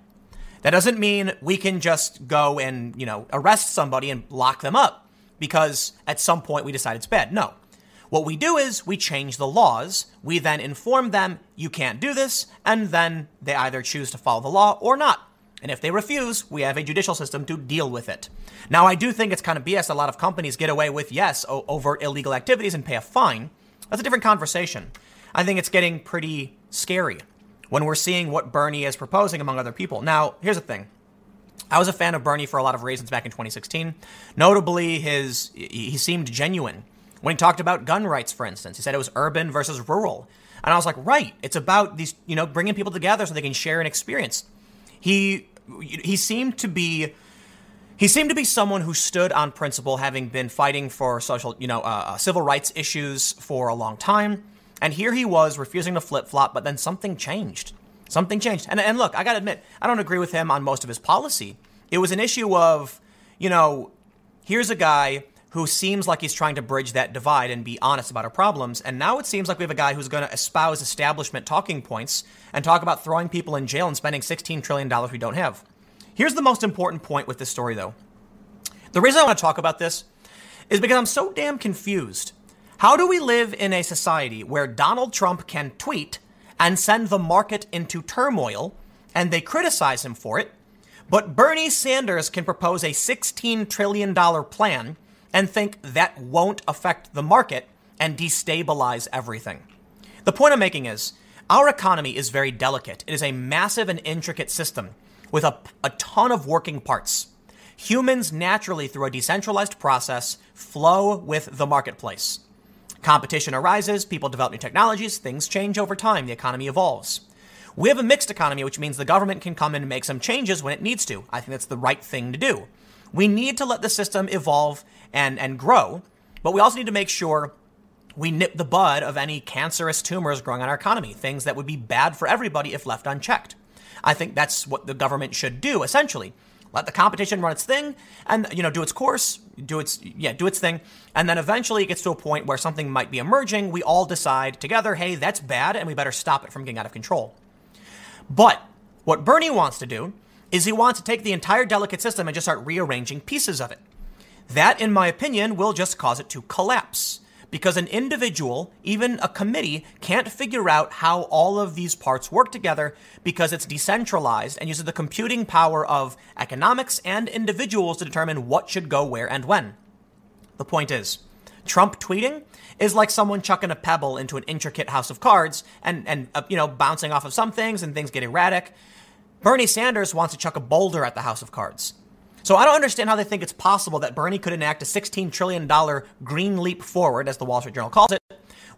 That doesn't mean we can just go and, arrest somebody and lock them up because at some point we decide it's bad. No. What we do is we change the laws. We then inform them, you can't do this, and then they either choose to follow the law or not. And if they refuse, we have a judicial system to deal with it. Now, I do think it's kind of BS. A lot of companies get away with, yes, overt illegal activities and pay a fine. That's a different conversation. I think it's getting pretty scary when we're seeing what Bernie is proposing among other people. Now, here's the thing. I was a fan of Bernie for a lot of reasons back in 2016. Notably, he seemed genuine. When he talked about gun rights, for instance, he said it was urban versus rural. And I was like, right, it's about these, you know, bringing people together so they can share an experience. He seemed to be someone who stood on principle, having been fighting for social, you know, civil rights issues for a long time. And here he was refusing to flip-flop, but then something changed. Something changed. And look, I got to admit, I don't agree with him on most of his policy. It was an issue of, you know, here's a guy who seems like he's trying to bridge that divide and be honest about our problems. And now it seems like we have a guy who's going to espouse establishment talking points and talk about throwing people in jail and spending $16 trillion we don't have. Here's the most important point with this story, though. The reason I want to talk about this is because I'm so damn confused. How do we live in a society where Donald Trump can tweet and send the market into turmoil and they criticize him for it, but Bernie Sanders can propose a $16 trillion plan and think that won't affect the market and destabilize everything? The point I'm making is our economy is very delicate. It is a massive and intricate system with a ton of working parts. Humans naturally, through a decentralized process, flow with the marketplace. Competition arises, people develop new technologies, things change over time, the economy evolves. We have a mixed economy, which means the government can come in and make some changes when it needs to. I think that's the right thing to do. We need to let the system evolve and grow, but we also need to make sure we nip the bud of any cancerous tumors growing on our economy, things that would be bad for everybody if left unchecked. I think that's what the government should do, essentially. Let the competition run its thing and, you know, do its course, do its thing. And then eventually it gets to a point where something might be emerging. We all decide together, hey, that's bad, and we better stop it from getting out of control. But what Bernie wants to do is he wants to take the entire delicate system and just start rearranging pieces of it. That, in my opinion, will just cause it to collapse because an individual, even a committee, can't figure out how all of these parts work together because it's decentralized and uses the computing power of economics and individuals to determine what should go where and when. The point is, Trump tweeting is like someone chucking a pebble into an intricate house of cards and bouncing off of some things and things get erratic. Bernie Sanders wants to chuck a boulder at the house of cards. So I don't understand how they think it's possible that Bernie could enact a $16 trillion green leap forward, as the Wall Street Journal calls it,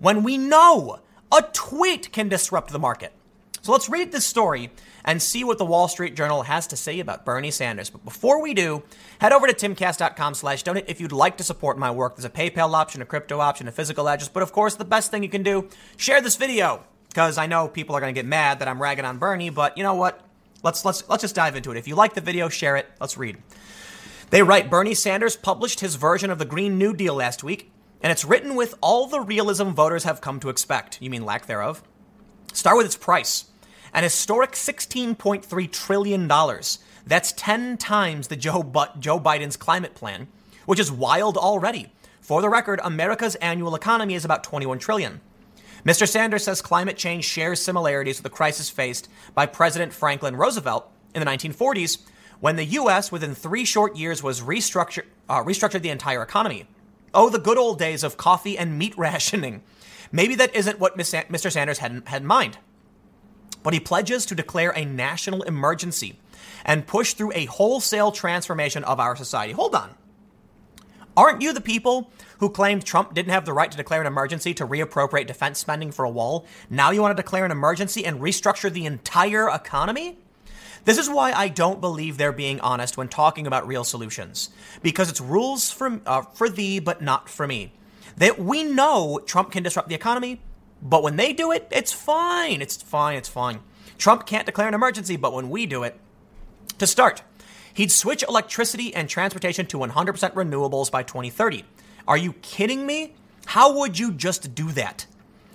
when we know a tweet can disrupt the market. So let's read this story and see what the Wall Street Journal has to say about Bernie Sanders. But before we do, head over to timcast.com/donate if you'd like to support my work. There's a PayPal option, a crypto option, a physical address. But of course, the best thing you can do, share this video, because I know people are going to get mad that I'm ragging on Bernie, but you know what? Let's just dive into it. If you like the video, share it. Let's read. They write, Bernie Sanders published his version of the Green New Deal last week, and it's written with all the realism voters have come to expect. You mean lack thereof? Start with its price. An historic $16.3 trillion. That's 10 times the Joe Biden's climate plan, which is wild already. For the record, America's annual economy is about $21 trillion. Mr. Sanders says climate change shares similarities with the crisis faced by President Franklin Roosevelt in the 1940s, when the U.S. within 3 short years was restructured the entire economy. Oh, the good old days of coffee and meat rationing. Maybe that isn't what Mr. Sanders had in mind. But he pledges to declare a national emergency and push through a wholesale transformation of our society. Hold on. Aren't you the people who claimed Trump didn't have the right to declare an emergency to reappropriate defense spending for a wall? Now you want to declare an emergency and restructure the entire economy? This is why I don't believe they're being honest when talking about real solutions, because it's rules for thee, but not for me. That we know Trump can disrupt the economy, but when they do it, it's fine. It's fine. Trump can't declare an emergency, but when we do it, to start, he'd switch electricity and transportation to 100% renewables by 2030. Are you kidding me? How would you just do that?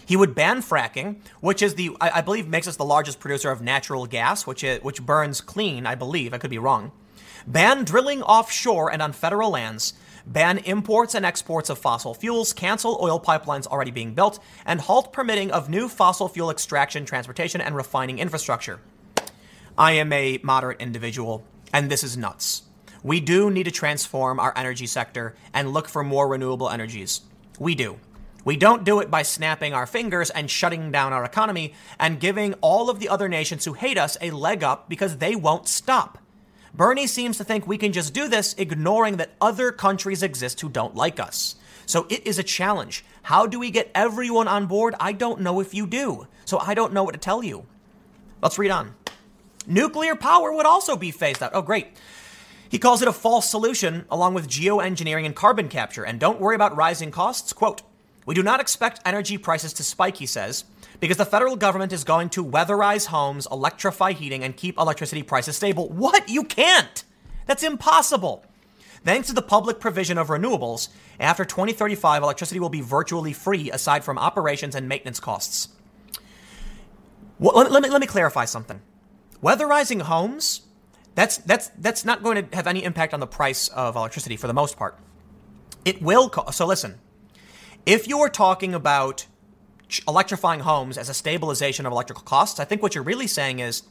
He would ban fracking, which is I believe makes us the largest producer of natural gas, which burns clean, I believe. I could be wrong. Ban drilling offshore and on federal lands. Ban imports and exports of fossil fuels. Cancel oil pipelines already being built. And halt permitting of new fossil fuel extraction, transportation, and refining infrastructure. I am a moderate individual, and this is nuts. We do need to transform our energy sector and look for more renewable energies. We do. We don't do it by snapping our fingers and shutting down our economy and giving all of the other nations who hate us a leg up because they won't stop. Bernie seems to think we can just do this, ignoring that other countries exist who don't like us. So it is a challenge. How do we get everyone on board? I don't know if you do. So I don't know what to tell you. Let's read on. Nuclear power would also be phased out. Oh, great. He calls it a false solution, along with geoengineering and carbon capture. And don't worry about rising costs. Quote, we do not expect energy prices to spike, he says, because the federal government is going to weatherize homes, electrify heating, and keep electricity prices stable. What? You can't. That's impossible. Thanks to the public provision of renewables, after 2035, electricity will be virtually free, aside from operations and maintenance costs. Well, let me clarify something. Weatherizing homes, that's not going to have any impact on the price of electricity for the most part. It will cost. So listen, if you're talking about electrifying homes as a stabilization of electrical costs, I think what you're really saying is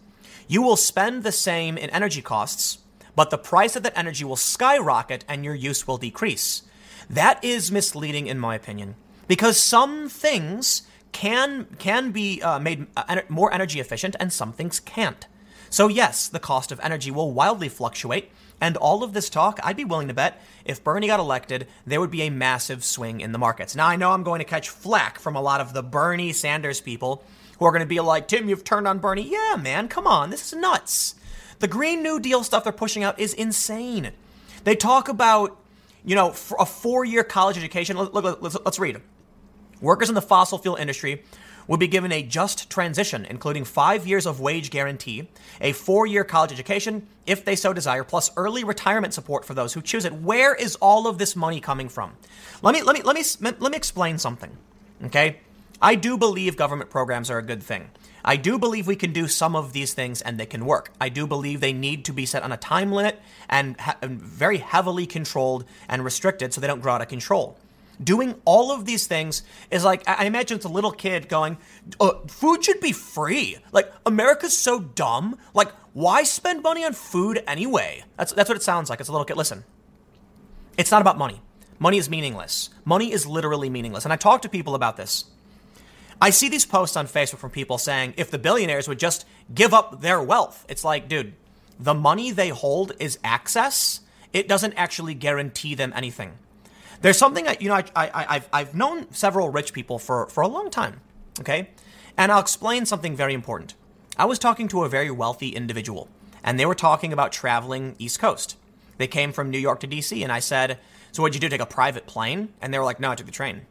you will spend the same in energy costs, but the price of that energy will skyrocket and your use will decrease. That is misleading, in my opinion, because some things can be made more energy efficient and some things can't. So yes, the cost of energy will wildly fluctuate, and all of this talk, I'd be willing to bet if Bernie got elected, there would be a massive swing in the markets. Now, I know I'm going to catch flack from a lot of the Bernie Sanders people who are going to be like, Tim, you've turned on Bernie. Yeah, man, come on. This is nuts. The Green New Deal stuff they're pushing out is insane. They talk about, for a 4-year college education. Look, let's read. Workers in the fossil fuel industry would be given a just transition, including 5 years of wage guarantee, a 4-year college education, if they so desire, plus early retirement support for those who choose it. Where is all of this money coming from? Let me explain something. Okay. I do believe government programs are a good thing. I do believe we can do some of these things and they can work. I do believe they need to be set on a time limit and very heavily controlled and restricted so they don't grow out of control. Doing all of these things is like, I imagine it's a little kid going, food should be free. Like, America's so dumb. Like, why spend money on food anyway? That's what it sounds like. It's a little kid. Listen, it's not about money. Money is meaningless. Money is literally meaningless. And I talk to people about this. I see these posts on Facebook from people saying, if the billionaires would just give up their wealth. It's like, dude, the money they hold is access. It doesn't actually guarantee them anything. There's something that, I've known several rich people for a long time, okay? And I'll explain something very important. I was talking to a very wealthy individual, and they were talking about traveling East Coast. They came from New York to D.C., and I said, so what'd you do, take a private plane? And they were like, no, I took the train.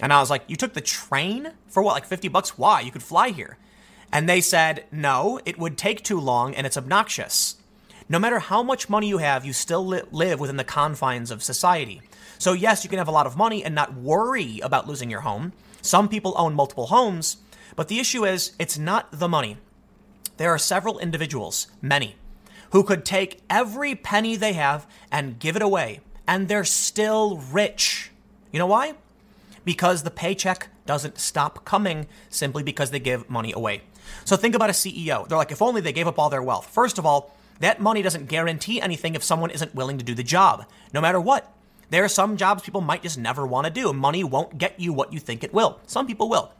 And I was like, you took the train? For what, like $50? Why? You could fly here. And they said, no, it would take too long, and it's obnoxious. No matter how much money you have, you still live within the confines of society. So yes, you can have a lot of money and not worry about losing your home. Some people own multiple homes, but the issue is it's not the money. There are several individuals, many, who could take every penny they have and give it away, and they're still rich. You know why? Because the paycheck doesn't stop coming simply because they give money away. So think about a CEO. They're like, if only they gave up all their wealth. First of all, that money doesn't guarantee anything if someone isn't willing to do the job, no matter what. There are some jobs people might just never want to do. Money won't get you what you think it will. Some people will.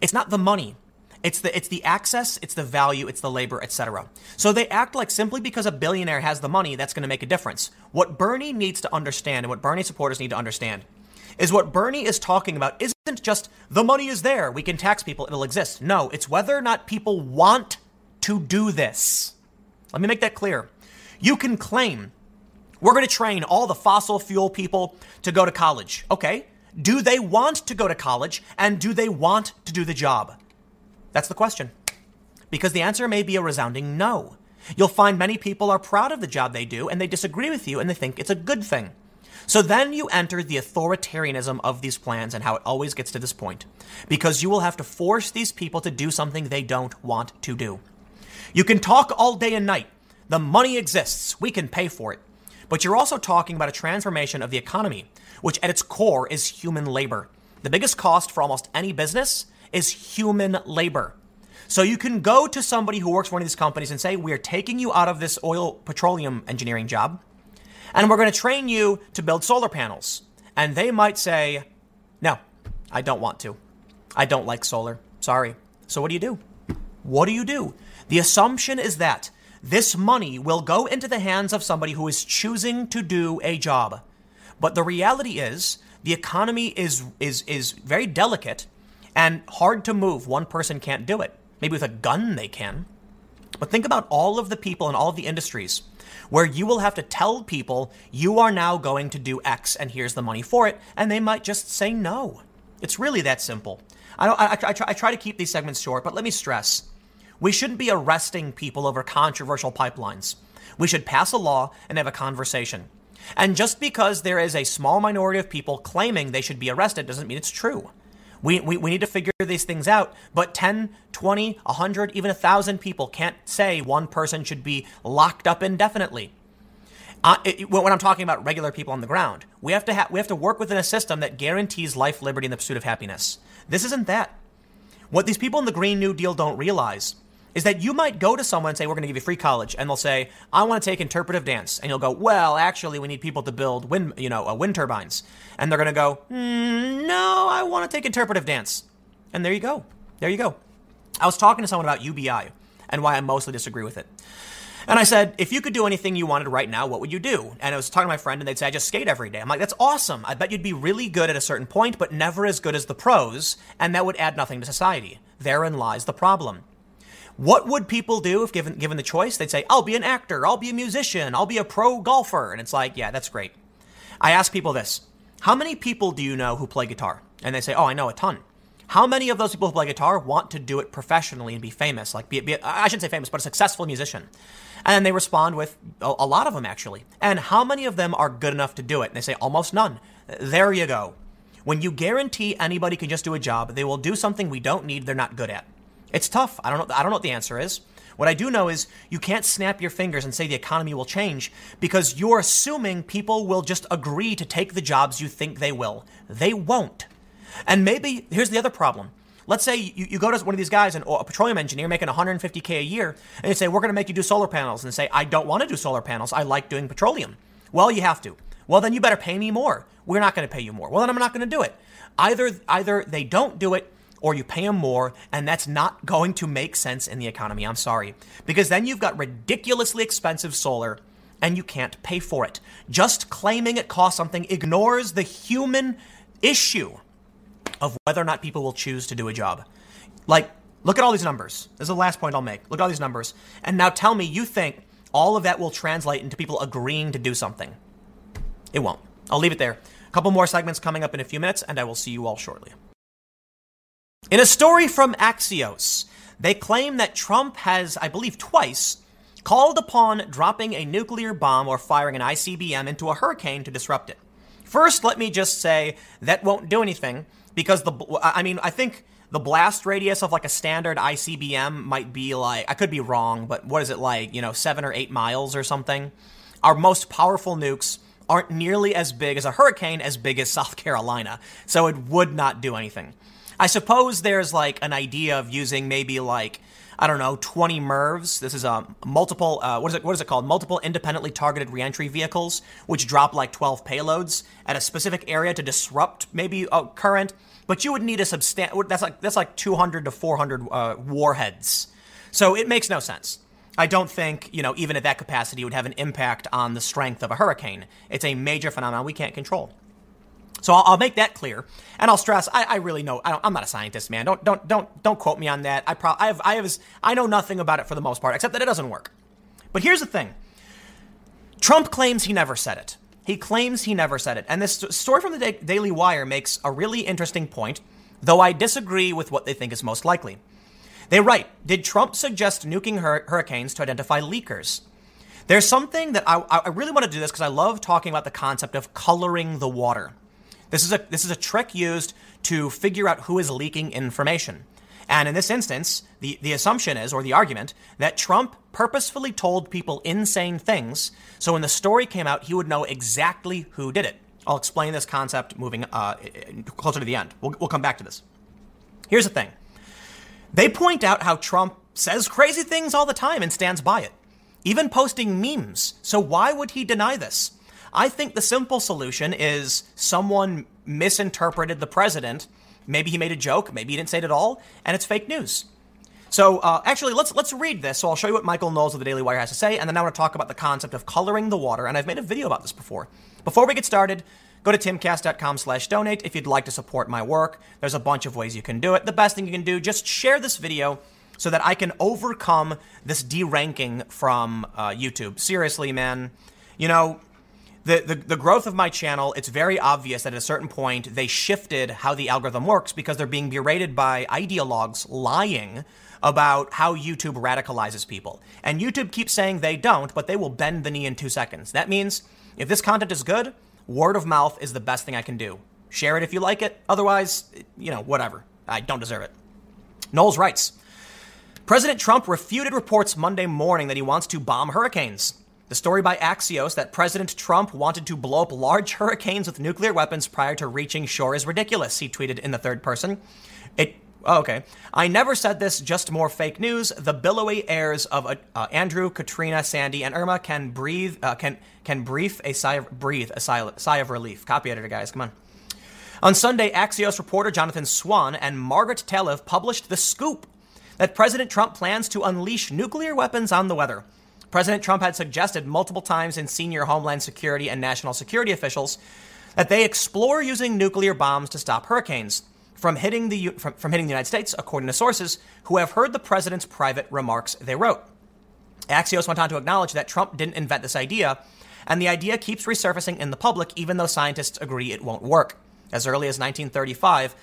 It's not the money. It's the access, it's the value, it's the labor, etc. So they act like simply because a billionaire has the money, that's going to make a difference. What Bernie needs to understand and what Bernie supporters need to understand is what Bernie is talking about isn't just the money is there, we can tax people, it'll exist. No, it's whether or not people want to do this. Let me make that clear. You can claim we're going to train all the fossil fuel people to go to college. Okay. Do they want to go to college and do they want to do the job? That's the question. Because the answer may be a resounding no. You'll find many people are proud of the job they do and they disagree with you and they think it's a good thing. So then you enter the authoritarianism of these plans and how it always gets to this point, because you will have to force these people to do something they don't want to do. You can talk all day and night. The money exists. We can pay for it. But you're also talking about a transformation of the economy, which at its core is human labor. The biggest cost for almost any business is human labor. So you can go to somebody who works for one of these companies and say, we're taking you out of this oil petroleum engineering job, and we're going to train you to build solar panels. And they might say, no, I don't want to. I don't like solar. Sorry. So what do you do? What do you do? The assumption is that this money will go into the hands of somebody who is choosing to do a job. But the reality is The economy is very delicate and hard to move. One person can't do it. Maybe with a gun they can. But think about all of the people in all of the industries where you will have to tell people you are now going to do X and here's the money for it, and they might just say no. It's really that simple. I try to keep these segments short, but let me stress, we shouldn't be arresting people over controversial pipelines. We should pass a law and have a conversation. And just because there is a small minority of people claiming they should be arrested doesn't mean it's true. We need to figure these things out, but 10, 20, 100, even 1,000 people can't say one person should be locked up indefinitely. When I'm talking about regular people on the ground, we have to work within a system that guarantees life, liberty, and the pursuit of happiness. This isn't that. What these people in the Green New Deal don't realize is that you might go to someone and say, we're going to give you free college, and they'll say, I want to take interpretive dance. And you'll go, well, actually, we need people to build wind turbines. And they're going to go, no, I want to take interpretive dance. And there you go. There you go. I was talking to someone about UBI and why I mostly disagree with it. And I said, if you could do anything you wanted right now, what would you do? And I was talking to my friend, and they'd say, I just skate every day. I'm like, that's awesome. I bet you'd be really good at a certain point, but never as good as the pros, and that would add nothing to society. Therein lies the problem. What would people do if given the choice? They'd say, I'll be an actor, I'll be a musician, I'll be a pro golfer. And it's like, yeah, that's great. I ask people this. How many people do you know who play guitar? And they say, oh, I know a ton. How many of those people who play guitar want to do it professionally and be famous? Like, I shouldn't say famous, but a successful musician. And they respond with a lot of them, actually. And how many of them are good enough to do it? And they say, almost none. There you go. When you guarantee anybody can just do a job, they will do something we don't need, they're not good at. It's tough. I don't know what the answer is. What I do know is you can't snap your fingers and say the economy will change because you're assuming people will just agree to take the jobs you think they will. They won't. And maybe here's the other problem. Let's say you go to one of these guys, a petroleum engineer making $150K a year, and you say, we're going to make you do solar panels. And they say, I don't want to do solar panels. I like doing petroleum. Well, you have to. Well, then you better pay me more. We're not going to pay you more. Well, then I'm not going to do it. Either they don't do it, or you pay them more, and that's not going to make sense in the economy, I'm sorry. Because then you've got ridiculously expensive solar, and you can't pay for it. Just claiming it costs something ignores the human issue of whether or not people will choose to do a job. Like, look at all these numbers. This is the last point I'll make. Look at all these numbers. And now tell me you think all of that will translate into people agreeing to do something. It won't. I'll leave it there. A couple more segments coming up in a few minutes, and I will see you all shortly. In a story from Axios, they claim that Trump has, I believe twice, called upon dropping a nuclear bomb or firing an ICBM into a hurricane to disrupt it. First, let me just say that won't do anything because I think the blast radius of like a standard ICBM might be like, I could be wrong, but what is it like, 7 or 8 miles or something? Our most powerful nukes aren't nearly as big as a hurricane as big as South Carolina, so it would not do anything. I suppose there's like an idea of using maybe like, 20 MIRVs. This is multiple, what is it called? Multiple independently targeted reentry vehicles, which drop like 12 payloads at a specific area to disrupt maybe a current. But you would need a that's like 200 to 400 warheads. So it makes no sense. I don't think, even at that capacity, it would have an impact on the strength of a hurricane. It's a major phenomenon we can't control. So I'll make that clear, and I'll stress I'm not a scientist, man. Don't quote me on that. I know nothing about it for the most part, except that it doesn't work. But here's the thing: Trump claims he never said it. He claims he never said it, and this story from the Daily Wire makes a really interesting point, though I disagree with what they think is most likely. They write: Did Trump suggest nuking hurricanes to identify leakers? There's something that I really want to do this because I love talking about the concept of coloring the water. This is a trick used to figure out who is leaking information. And in this instance, the assumption is, or the argument, that Trump purposefully told people insane things, so when the story came out, he would know exactly who did it. I'll explain this concept moving closer to the end. We'll come back to this. Here's the thing. They point out how Trump says crazy things all the time and stands by it, even posting memes. So why would he deny this? I think the simple solution is someone misinterpreted the president. Maybe he made a joke. Maybe he didn't say it at all. And it's fake news. So actually, let's read this. So I'll show you what Michael Knowles of the Daily Wire has to say. And then I want to talk about the concept of coloring the water. And I've made a video about this before. Before we get started, Go to timcast.com/donate if you'd like to support my work. There's a bunch of ways you can do it. The best thing you can do, just share this video so that I can overcome this deranking from YouTube. Seriously, man. You know, the growth of my channel, it's very obvious that at a certain point they shifted how the algorithm works because they're being berated by ideologues lying about how YouTube radicalizes people. And YouTube keeps saying they don't, but they will bend the knee in 2 seconds. That means if this content is good, word of mouth is the best thing I can do. Share it if you like it. Otherwise, you know, whatever. I don't deserve it. Knowles writes, President Trump refuted reports Monday morning that he wants to bomb hurricanes. The story by Axios that President Trump wanted to blow up large hurricanes with nuclear weapons prior to reaching shore is ridiculous, he tweeted in the third person. I never said this, just more fake news. The billowy airs of Andrew, Katrina, Sandy, and Irma can breathe a sigh of relief. Copy editor, guys, come on. On Sunday, Axios reporter Jonathan Swan and Margaret Talev published The Scoop that President Trump plans to unleash nuclear weapons on the weather. President Trump had suggested multiple times in senior Homeland Security and national security officials that they explore using nuclear bombs to stop hurricanes from hitting the United States, according to sources who have heard the president's private remarks, they wrote. Axios went on to acknowledge that Trump didn't invent this idea, and the idea keeps resurfacing in the public, even though scientists agree it won't work. As early as 1935,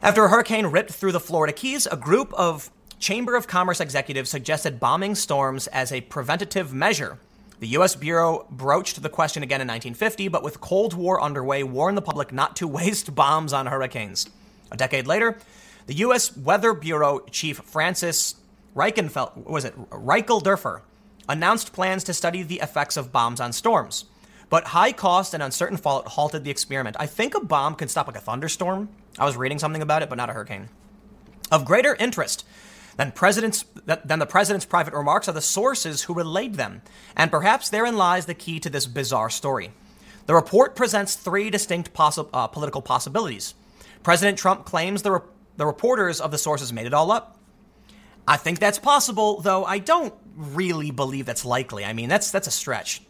after a hurricane ripped through the Florida Keys, a group of Chamber of Commerce executives suggested bombing storms as a preventative measure. The U.S. Bureau broached the question again in 1950, but with Cold War underway, warned the public not to waste bombs on hurricanes. A decade later, the U.S. Weather Bureau Chief Francis Reichelderfer announced plans to study the effects of bombs on storms, but high cost and uncertain fallout halted the experiment. I think a bomb can stop like a thunderstorm. I was reading something about it, but not a hurricane. Of greater interest than the president's private remarks are the sources who relayed them, and perhaps therein lies the key to this bizarre story. The report presents three distinct political possibilities. President Trump claims the reporters of the sources made it all up. I think that's possible, though I don't really believe that's likely. I mean, that's a stretch.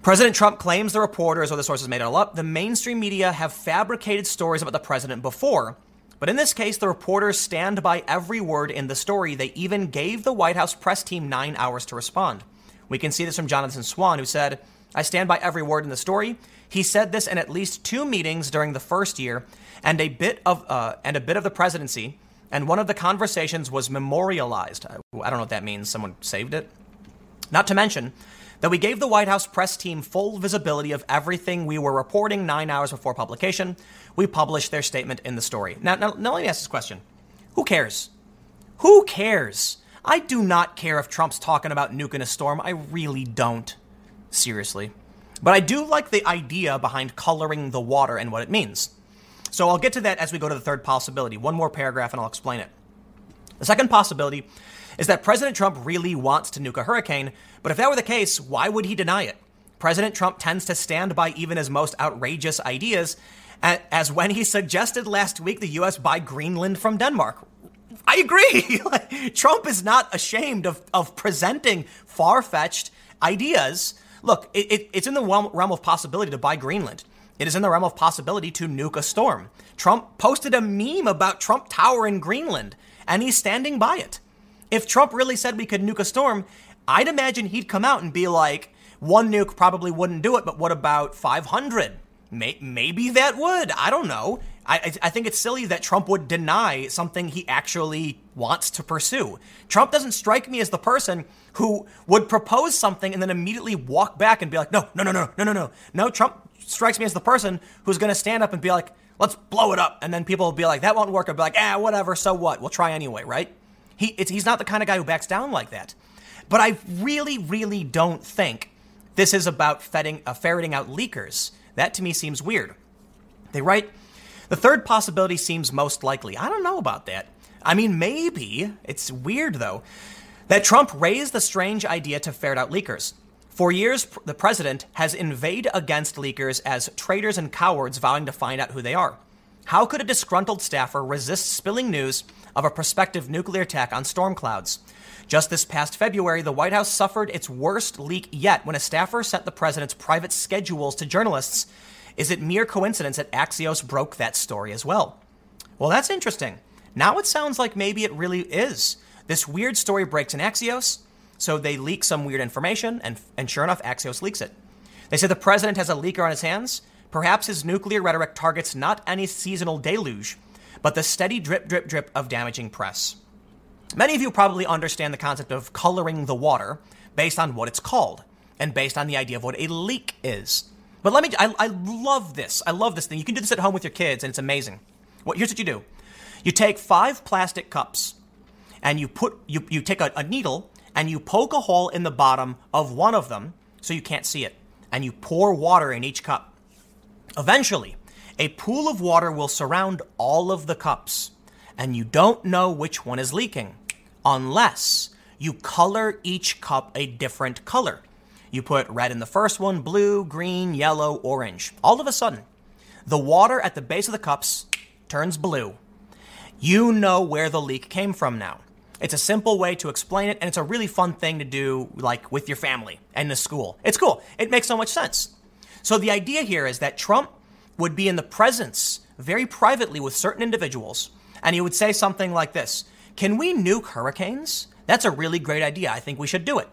President Trump claims the reporters or the sources made it all up. The mainstream media have fabricated stories about the president before, but in this case, the reporters stand by every word in the story. They even gave the White House press team 9 hours to respond. We can see this from Jonathan Swan, who said, I stand by every word in the story. He said this in at least 2 meetings during the first year and a bit of the presidency. And one of the conversations was memorialized. I don't know what that means. Someone saved it. Not to mention that we gave the White House press team full visibility of everything we were reporting 9 hours before publication. We published their statement in the story. Now let me ask this question. Who cares? Who cares? I do not care if Trump's talking about nuking a storm. I really don't. Seriously. But I do like the idea behind coloring the water and what it means. So I'll get to that as we go to the third possibility. One more paragraph and I'll explain it. The second possibility is that President Trump really wants to nuke a hurricane, but if that were the case, why would he deny it? President Trump tends to stand by even his most outrageous ideas, as when he suggested last week the U.S. buy Greenland from Denmark. I agree. Trump is not ashamed of presenting far-fetched ideas. Look, it's in the realm of possibility to buy Greenland. It is in the realm of possibility to nuke a storm. Trump posted a meme about Trump Tower in Greenland, and he's standing by it. If Trump really said we could nuke a storm, I'd imagine he'd come out and be like, one nuke probably wouldn't do it, but what about 500? Maybe that would. I don't know. I think it's silly that Trump would deny something he actually wants to pursue. Trump doesn't strike me as the person who would propose something and then immediately walk back and be like, no. No, Trump strikes me as the person who's going to stand up and be like, let's blow it up. And then people will be like, that won't work. I'll be like, whatever, so what? We'll try anyway, right? He's not the kind of guy who backs down like that. But I really, really don't think this is about ferreting out leakers. That to me seems weird. They write, the third possibility seems most likely. I don't know about that. I mean, maybe. It's weird, though, that Trump raised the strange idea to ferret out leakers. For years, the president has inveighed against leakers as traitors and cowards vowing to find out who they are. How could a disgruntled staffer resist spilling news of a prospective nuclear attack on storm clouds? Just this past February, the White House suffered its worst leak yet when a staffer sent the president's private schedules to journalists Is it mere coincidence that Axios broke that story as well? Well, that's interesting. Now it sounds like maybe it really is. This weird story breaks in Axios, so they leak some weird information, and sure enough, Axios leaks it. They say the president has a leaker on his hands. Perhaps his nuclear rhetoric targets not any seasonal deluge, but the steady drip, drip, drip of damaging press. Many of you probably understand the concept of coloring the water based on what it's called and based on the idea of what a leak is. But let me, I love this. I love this thing. You can do this at home with your kids, and it's amazing. Well, here's what you do. You take 5 plastic cups, and you take a needle, and you poke a hole in the bottom of one of them so you can't see it, and you pour water in each cup. Eventually, a pool of water will surround all of the cups, and you don't know which one is leaking unless you color each cup a different color. You put red in the first one, blue, green, yellow, orange. All of a sudden, the water at the base of the cups turns blue. You know where the leak came from now. It's a simple way to explain it, and it's a really fun thing to do, like with your family and the school. It's cool. It makes so much sense. So the idea here is that Trump would be in the presence, very privately, with certain individuals, and he would say something like this: "Can we nuke hurricanes? That's a really great idea. I think we should do it."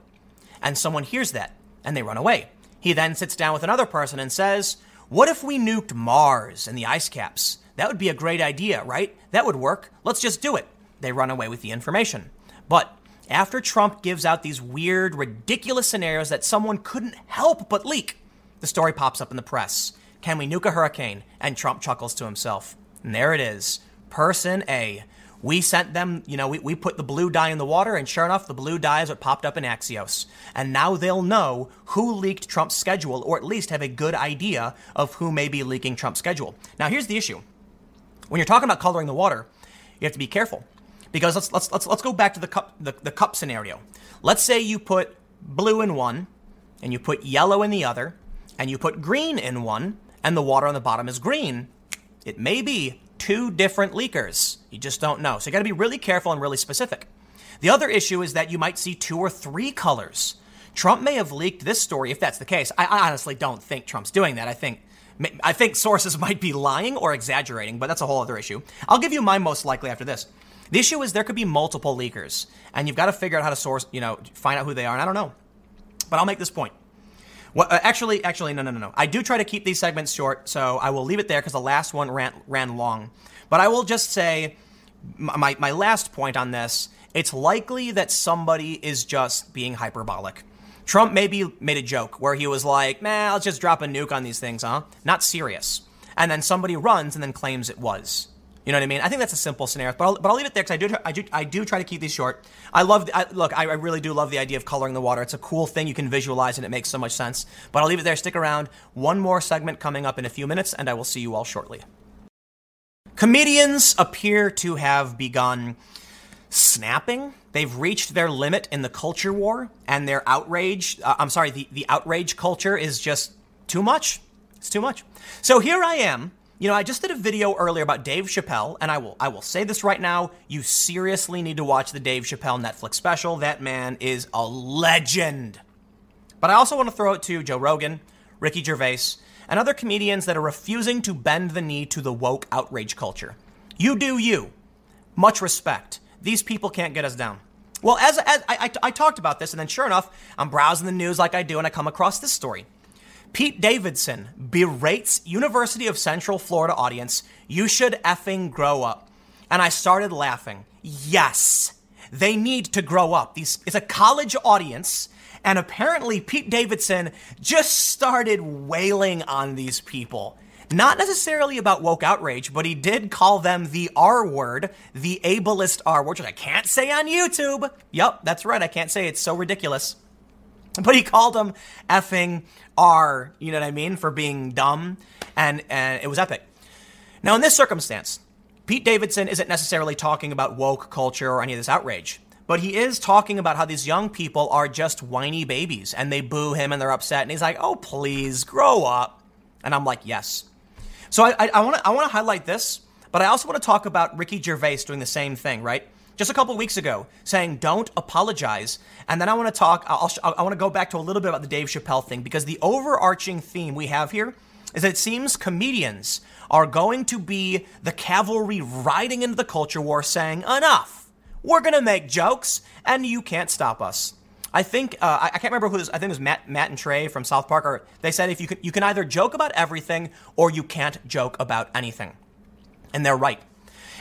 And someone hears that, and they run away. He then sits down with another person and says, "What if we nuked Mars and the ice caps? That would be a great idea, right? That would work. Let's just do it." They run away with the information. But after Trump gives out these weird, ridiculous scenarios that someone couldn't help but leak, the story pops up in the press. "Can we nuke a hurricane?" And Trump chuckles to himself. And there it is. Person A. We sent them, we put the blue dye in the water, and sure enough, the blue dye is what popped up in Axios. And now they'll know who leaked Trump's schedule, or at least have a good idea of who may be leaking Trump's schedule. Now, here's the issue. When you're talking about coloring the water, you have to be careful, because let's go back to the cup scenario. Let's say you put blue in one, and you put yellow in the other, and you put green in one, and the water on the bottom is green. It may be two different leakers. You just don't know. So you got to be really careful and really specific. The other issue is that you might see 2 or 3 colors. Trump may have leaked this story, if that's the case. I honestly don't think Trump's doing that. I think sources might be lying or exaggerating, but that's a whole other issue. I'll give you my most likely after this. The issue is there could be multiple leakers, and you've got to figure out how to source, find out who they are, and I don't know. But I'll make this point. Well, actually, no. I do try to keep these segments short, so I will leave it there because the last one ran long. But I will just say my last point on this: it's likely that somebody is just being hyperbolic. Trump maybe made a joke where he was like, "Man, I'll just drop a nuke on these things, huh? Not serious." And then somebody runs and then claims it was. You know what I mean? I think that's a simple scenario, but I'll leave it there because I do try to keep these short. I really do love the idea of coloring the water. It's a cool thing you can visualize, and it makes so much sense. But I'll leave it there. Stick around. One more segment coming up in a few minutes, and I will see you all shortly. Comedians appear to have begun snapping. They've reached their limit in the culture war, and their outrage. The outrage culture is just too much. It's too much. So here I am. I just did a video earlier about Dave Chappelle, and I will say this right now, you seriously need to watch the Dave Chappelle Netflix special. That man is a legend. But I also want to throw it to Joe Rogan, Ricky Gervais, and other comedians that are refusing to bend the knee to the woke outrage culture. You do you. Much respect. These people can't get us down. Well, as I talked about this, and then sure enough, I'm browsing the news like I do, and I come across this story. Pete Davidson berates University of Central Florida audience, "You should effing grow up." And I started laughing. Yes, they need to grow up. It's a college audience, and apparently Pete Davidson just started wailing on these people. Not necessarily about woke outrage, but he did call them the R word, the ableist R word, which I can't say on YouTube. Yep, that's right, I can't say. It's so ridiculous. But he called them effing R, you know what I mean, for being dumb, and it was epic. Now, in this circumstance, Pete Davidson isn't necessarily talking about woke culture or any of this outrage, but he is talking about how these young people are just whiny babies, and they boo him, and they're upset, and he's like, "Oh, please, grow up." And I'm like, yes. So I want to highlight this, but I also want to talk about Ricky Gervais doing the same thing, right? Just a couple weeks ago, saying don't apologize, and then I want to go back to a little bit about the Dave Chappelle thing, because the overarching theme we have here is that it seems comedians are going to be the cavalry riding into the culture war saying, enough, we're going to make jokes, and you can't stop us. I think, I can't remember who this, I think it was Matt and Trey from South Park, or they said if you can either joke about everything or you can't joke about anything. And they're right.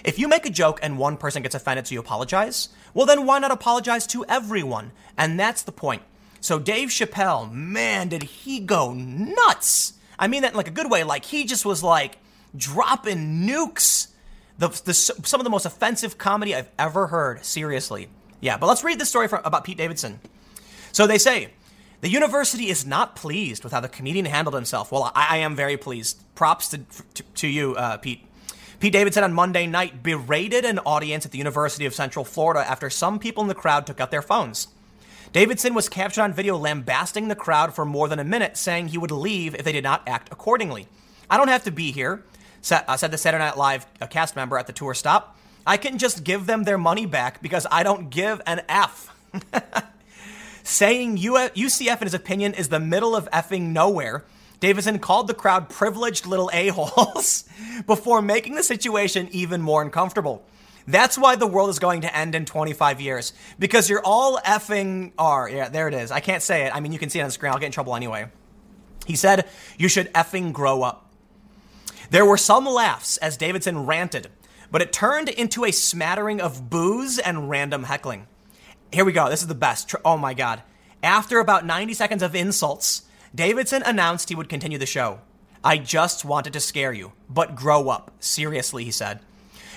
If you make a joke and one person gets offended so you apologize, well then why not apologize to everyone? And that's the point. So Dave Chappelle, man, did he go nuts. I mean that in like a good way, like he just was like dropping nukes. Some of the most offensive comedy I've ever heard, seriously. Yeah, but let's read this story about Pete Davidson. So they say, the university is not pleased with how the comedian handled himself. Well, I am very pleased. Props to you, Pete. Pete Davidson on Monday night berated an audience at the University of Central Florida after some people in the crowd took out their phones. Davidson was captured on video lambasting the crowd for more than a minute, saying he would leave if they did not act accordingly. I don't have to be here, said the Saturday Night Live cast member at the tour stop. I can just give them their money back because I don't give an F. Saying UCF, in his opinion, is the middle of effing nowhere, Davidson called the crowd privileged little a-holes before making the situation even more uncomfortable. That's why the world is going to end in 25 years, because you're all effing are. Yeah, there it is. I can't say it. I mean, you can see it on the screen. I'll get in trouble anyway. He said, you should effing grow up. There were some laughs as Davidson ranted, but it turned into a smattering of boos and random heckling. Here we go. This is the best. Oh, my God. After about 90 seconds of insults, Davidson announced he would continue the show. I just wanted to scare you, but grow up. Seriously, he said.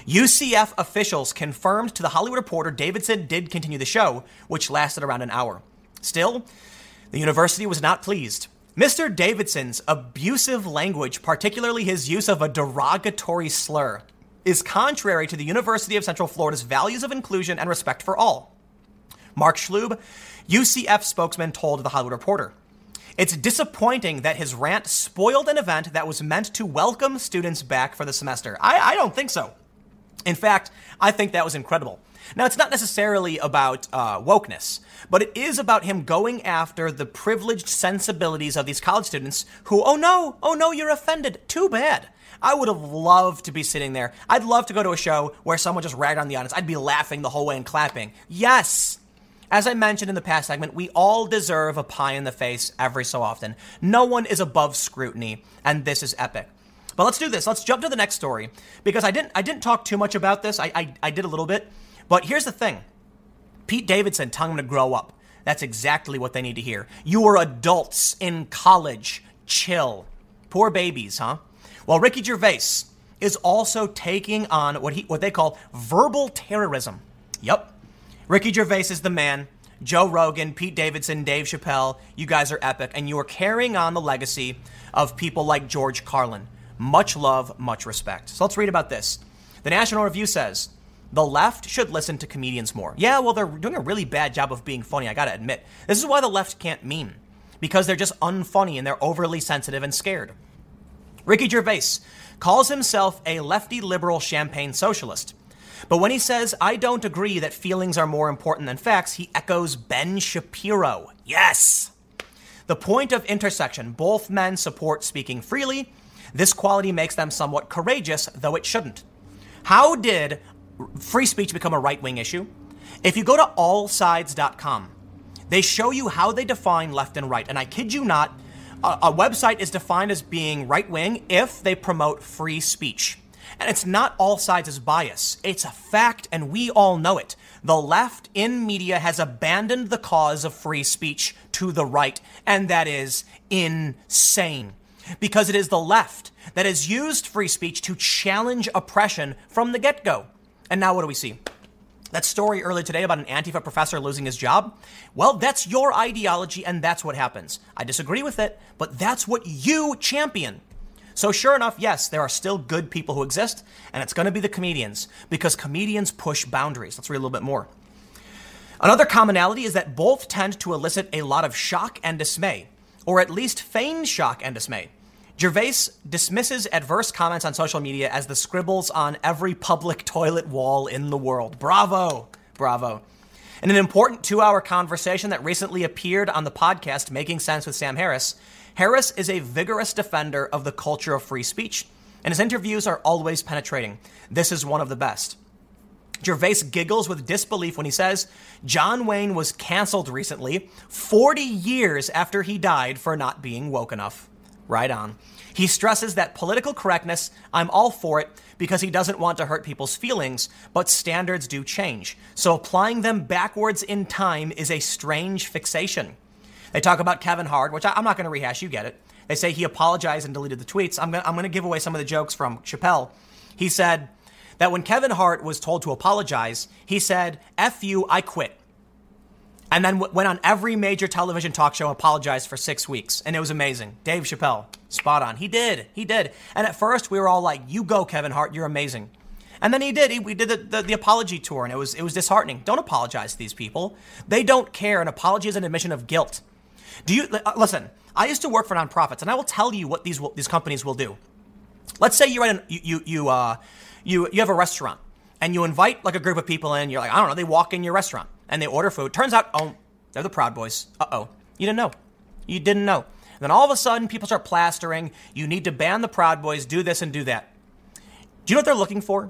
UCF officials confirmed to the Hollywood Reporter Davidson did continue the show, which lasted around an hour. Still, the university was not pleased. Mr. Davidson's abusive language, particularly his use of a derogatory slur, is contrary to the University of Central Florida's values of inclusion and respect for all. Mark Schlube, UCF spokesman, told the Hollywood Reporter, it's disappointing that his rant spoiled an event that was meant to welcome students back for the semester. I don't think so. In fact, I think that was incredible. Now, it's not necessarily about wokeness, but it is about him going after the privileged sensibilities of these college students who, oh no, you're offended. Too bad. I would have loved to be sitting there. I'd love to go to a show where someone just ragged on the audience. I'd be laughing the whole way and clapping. Yes. As I mentioned in the past segment, we all deserve a pie in the face every so often. No one is above scrutiny, and this is epic. But let's do this. Let's jump to the next story, because I didn't talk too much about this. I did a little bit. But here's the thing. Pete Davidson telling him to grow up. That's exactly what they need to hear. You are adults in college. Chill. Poor babies, huh? Well, Ricky Gervais is also taking on what they call verbal terrorism. Yep. Ricky Gervais is the man. Joe Rogan, Pete Davidson, Dave Chappelle, you guys are epic. And you are carrying on the legacy of people like George Carlin. Much love, much respect. So let's read about this. The National Review says, the left should listen to comedians more. Yeah, well, they're doing a really bad job of being funny, I gotta admit. This is why the left can't meme. Because they're just unfunny and they're overly sensitive and scared. Ricky Gervais calls himself a lefty liberal champagne socialist. But when he says, I don't agree that feelings are more important than facts, he echoes Ben Shapiro. Yes! The point of intersection. Both men support speaking freely. This quality makes them somewhat courageous, though it shouldn't. How did free speech become a right-wing issue? If you go to allsides.com, they show you how they define left and right. And I kid you not, a website is defined as being right-wing if they promote free speech. And it's not all sides' bias. It's a fact, and we all know it. The left in media has abandoned the cause of free speech to the right, and that is insane. Because it is the left that has used free speech to challenge oppression from the get-go. And now what do we see? That story earlier today about an Antifa professor losing his job? Well, that's your ideology, and that's what happens. I disagree with it, but that's what you champion. So sure enough, yes, there are still good people who exist, and it's going to be the comedians, because comedians push boundaries. Let's read a little bit more. Another commonality is that both tend to elicit a lot of shock and dismay, or at least feign shock and dismay. Gervais dismisses adverse comments on social media as the scribbles on every public toilet wall in the world. Bravo, bravo. In an important 2-hour conversation that recently appeared on the podcast Making Sense with Sam Harris, Harris is a vigorous defender of the culture of free speech, and his interviews are always penetrating. This is one of the best. Gervais giggles with disbelief when he says, John Wayne was canceled recently, 40 years after he died for not being woke enough. Right on. He stresses that political correctness, I'm all for it, because he doesn't want to hurt people's feelings, but standards do change. So applying them backwards in time is a strange fixation. They talk about Kevin Hart, which I'm not going to rehash, you get it. They say he apologized and deleted the tweets. I'm going to give away some of the jokes from Chappelle. He said that when Kevin Hart was told to apologize, he said, F you, I quit. And then went on every major television talk show and apologized for 6 weeks. And it was amazing. Dave Chappelle, spot on. He did. And at first we were all like, you go, Kevin Hart, you're amazing. And then he did. We did the apology tour, and it was disheartening. Don't apologize to these people. They don't care. An apology is an admission of guilt. Listen, I used to work for nonprofits, and I will tell you what these companies will do. Let's say you have a restaurant, and you invite like a group of people in. You're like, I don't know, they walk in your restaurant and they order food. Turns out, oh, they're the Proud Boys. Uh-oh. You didn't know. And then all of a sudden, people start plastering. You need to ban the Proud Boys, do this and do that. Do you know what they're looking for?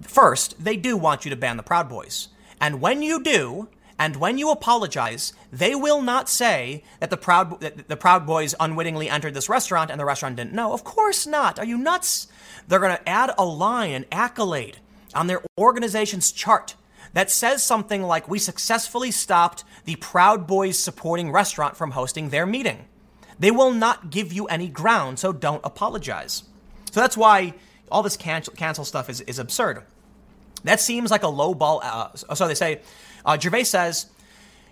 First, they do want you to ban the Proud Boys. And when you do, and when you apologize, they will not say that the Proud Boys unwittingly entered this restaurant and the restaurant didn't know. Of course not. Are you nuts? They're going to add a line, an accolade on their organization's chart that says something like, we successfully stopped the Proud Boys supporting restaurant from hosting their meeting. They will not give you any ground, so don't apologize. So that's why all this cancel stuff is absurd. That seems like a low ball. So they say, Gervais says,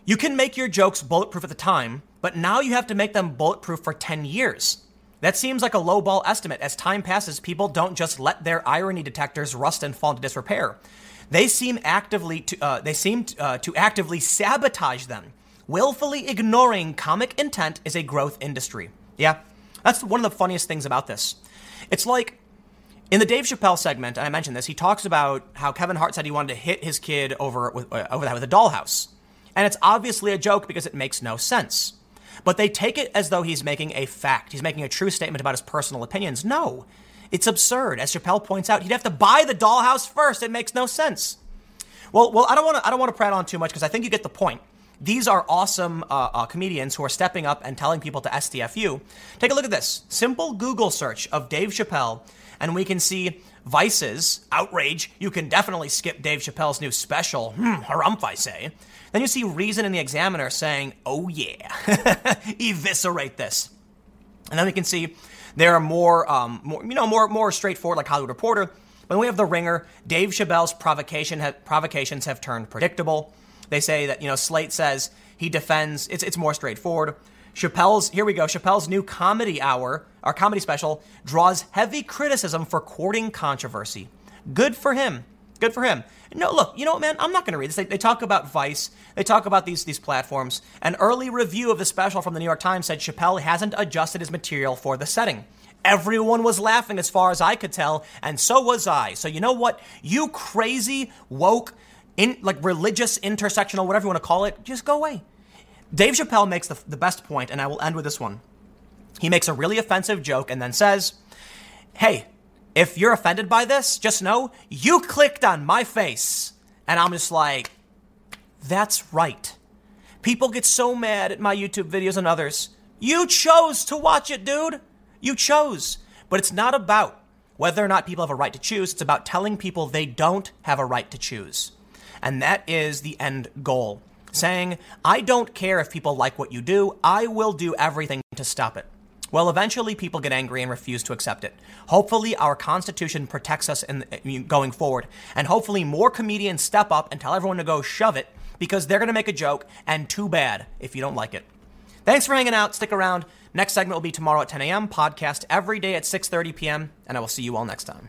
you can make your jokes bulletproof at the time, but now you have to make them bulletproof for 10 years. That seems like a low ball estimate. As time passes, people don't just let their irony detectors rust and fall into disrepair. They seem to actively sabotage them. Willfully ignoring comic intent is a growth industry. Yeah, that's one of the funniest things about this. It's like, in the Dave Chappelle segment, and I mentioned this, he talks about how Kevin Hart said he wanted to hit his kid over with a dollhouse. And it's obviously a joke because it makes no sense. But they take it as though he's making a fact. He's making a true statement about his personal opinions. No, it's absurd. As Chappelle points out, he'd have to buy the dollhouse first. It makes no sense. Well, I don't want to prat on too much because I think you get the point. These are awesome comedians who are stepping up and telling people to STFU. Take a look at this. Simple Google search of Dave Chappelle. And we can see vices, outrage. You can definitely skip Dave Chappelle's new special, harumph, I say. Then you see Reason in the Examiner saying, oh yeah, eviscerate this. And then we can see there are more straightforward, like Hollywood Reporter. But we have The Ringer. Dave Chappelle's provocations have turned predictable. They say that, Slate says he defends, it's more straightforward. Chappelle's new comedy hour, our comedy special, draws heavy criticism for courting controversy. Good for him. No, look, you know what, man? I'm not going to read this. They talk about Vice. They talk about these platforms. An early review of the special from the New York Times said Chappelle hasn't adjusted his material for the setting. Everyone was laughing as far as I could tell, and so was I. So you know what? You crazy, woke, religious, intersectional, whatever you want to call it, just go away. Dave Chappelle makes the best point, and I will end with this one. He makes a really offensive joke and then says, hey, if you're offended by this, just know you clicked on my face. And I'm just like, that's right. People get so mad at my YouTube videos and others. You chose to watch it, dude. You chose. But it's not about whether or not people have a right to choose. It's about telling people they don't have a right to choose. And that is the end goal. Saying, I don't care if people like what you do, I will do everything to stop it. Well, eventually people get angry and refuse to accept it. Hopefully our Constitution protects us going forward, and hopefully more comedians step up and tell everyone to go shove it, because they're going to make a joke, and too bad if you don't like it. Thanks for hanging out. Stick around. Next segment will be tomorrow at 10 a.m., podcast every day at 6:30 p.m., and I will see you all next time.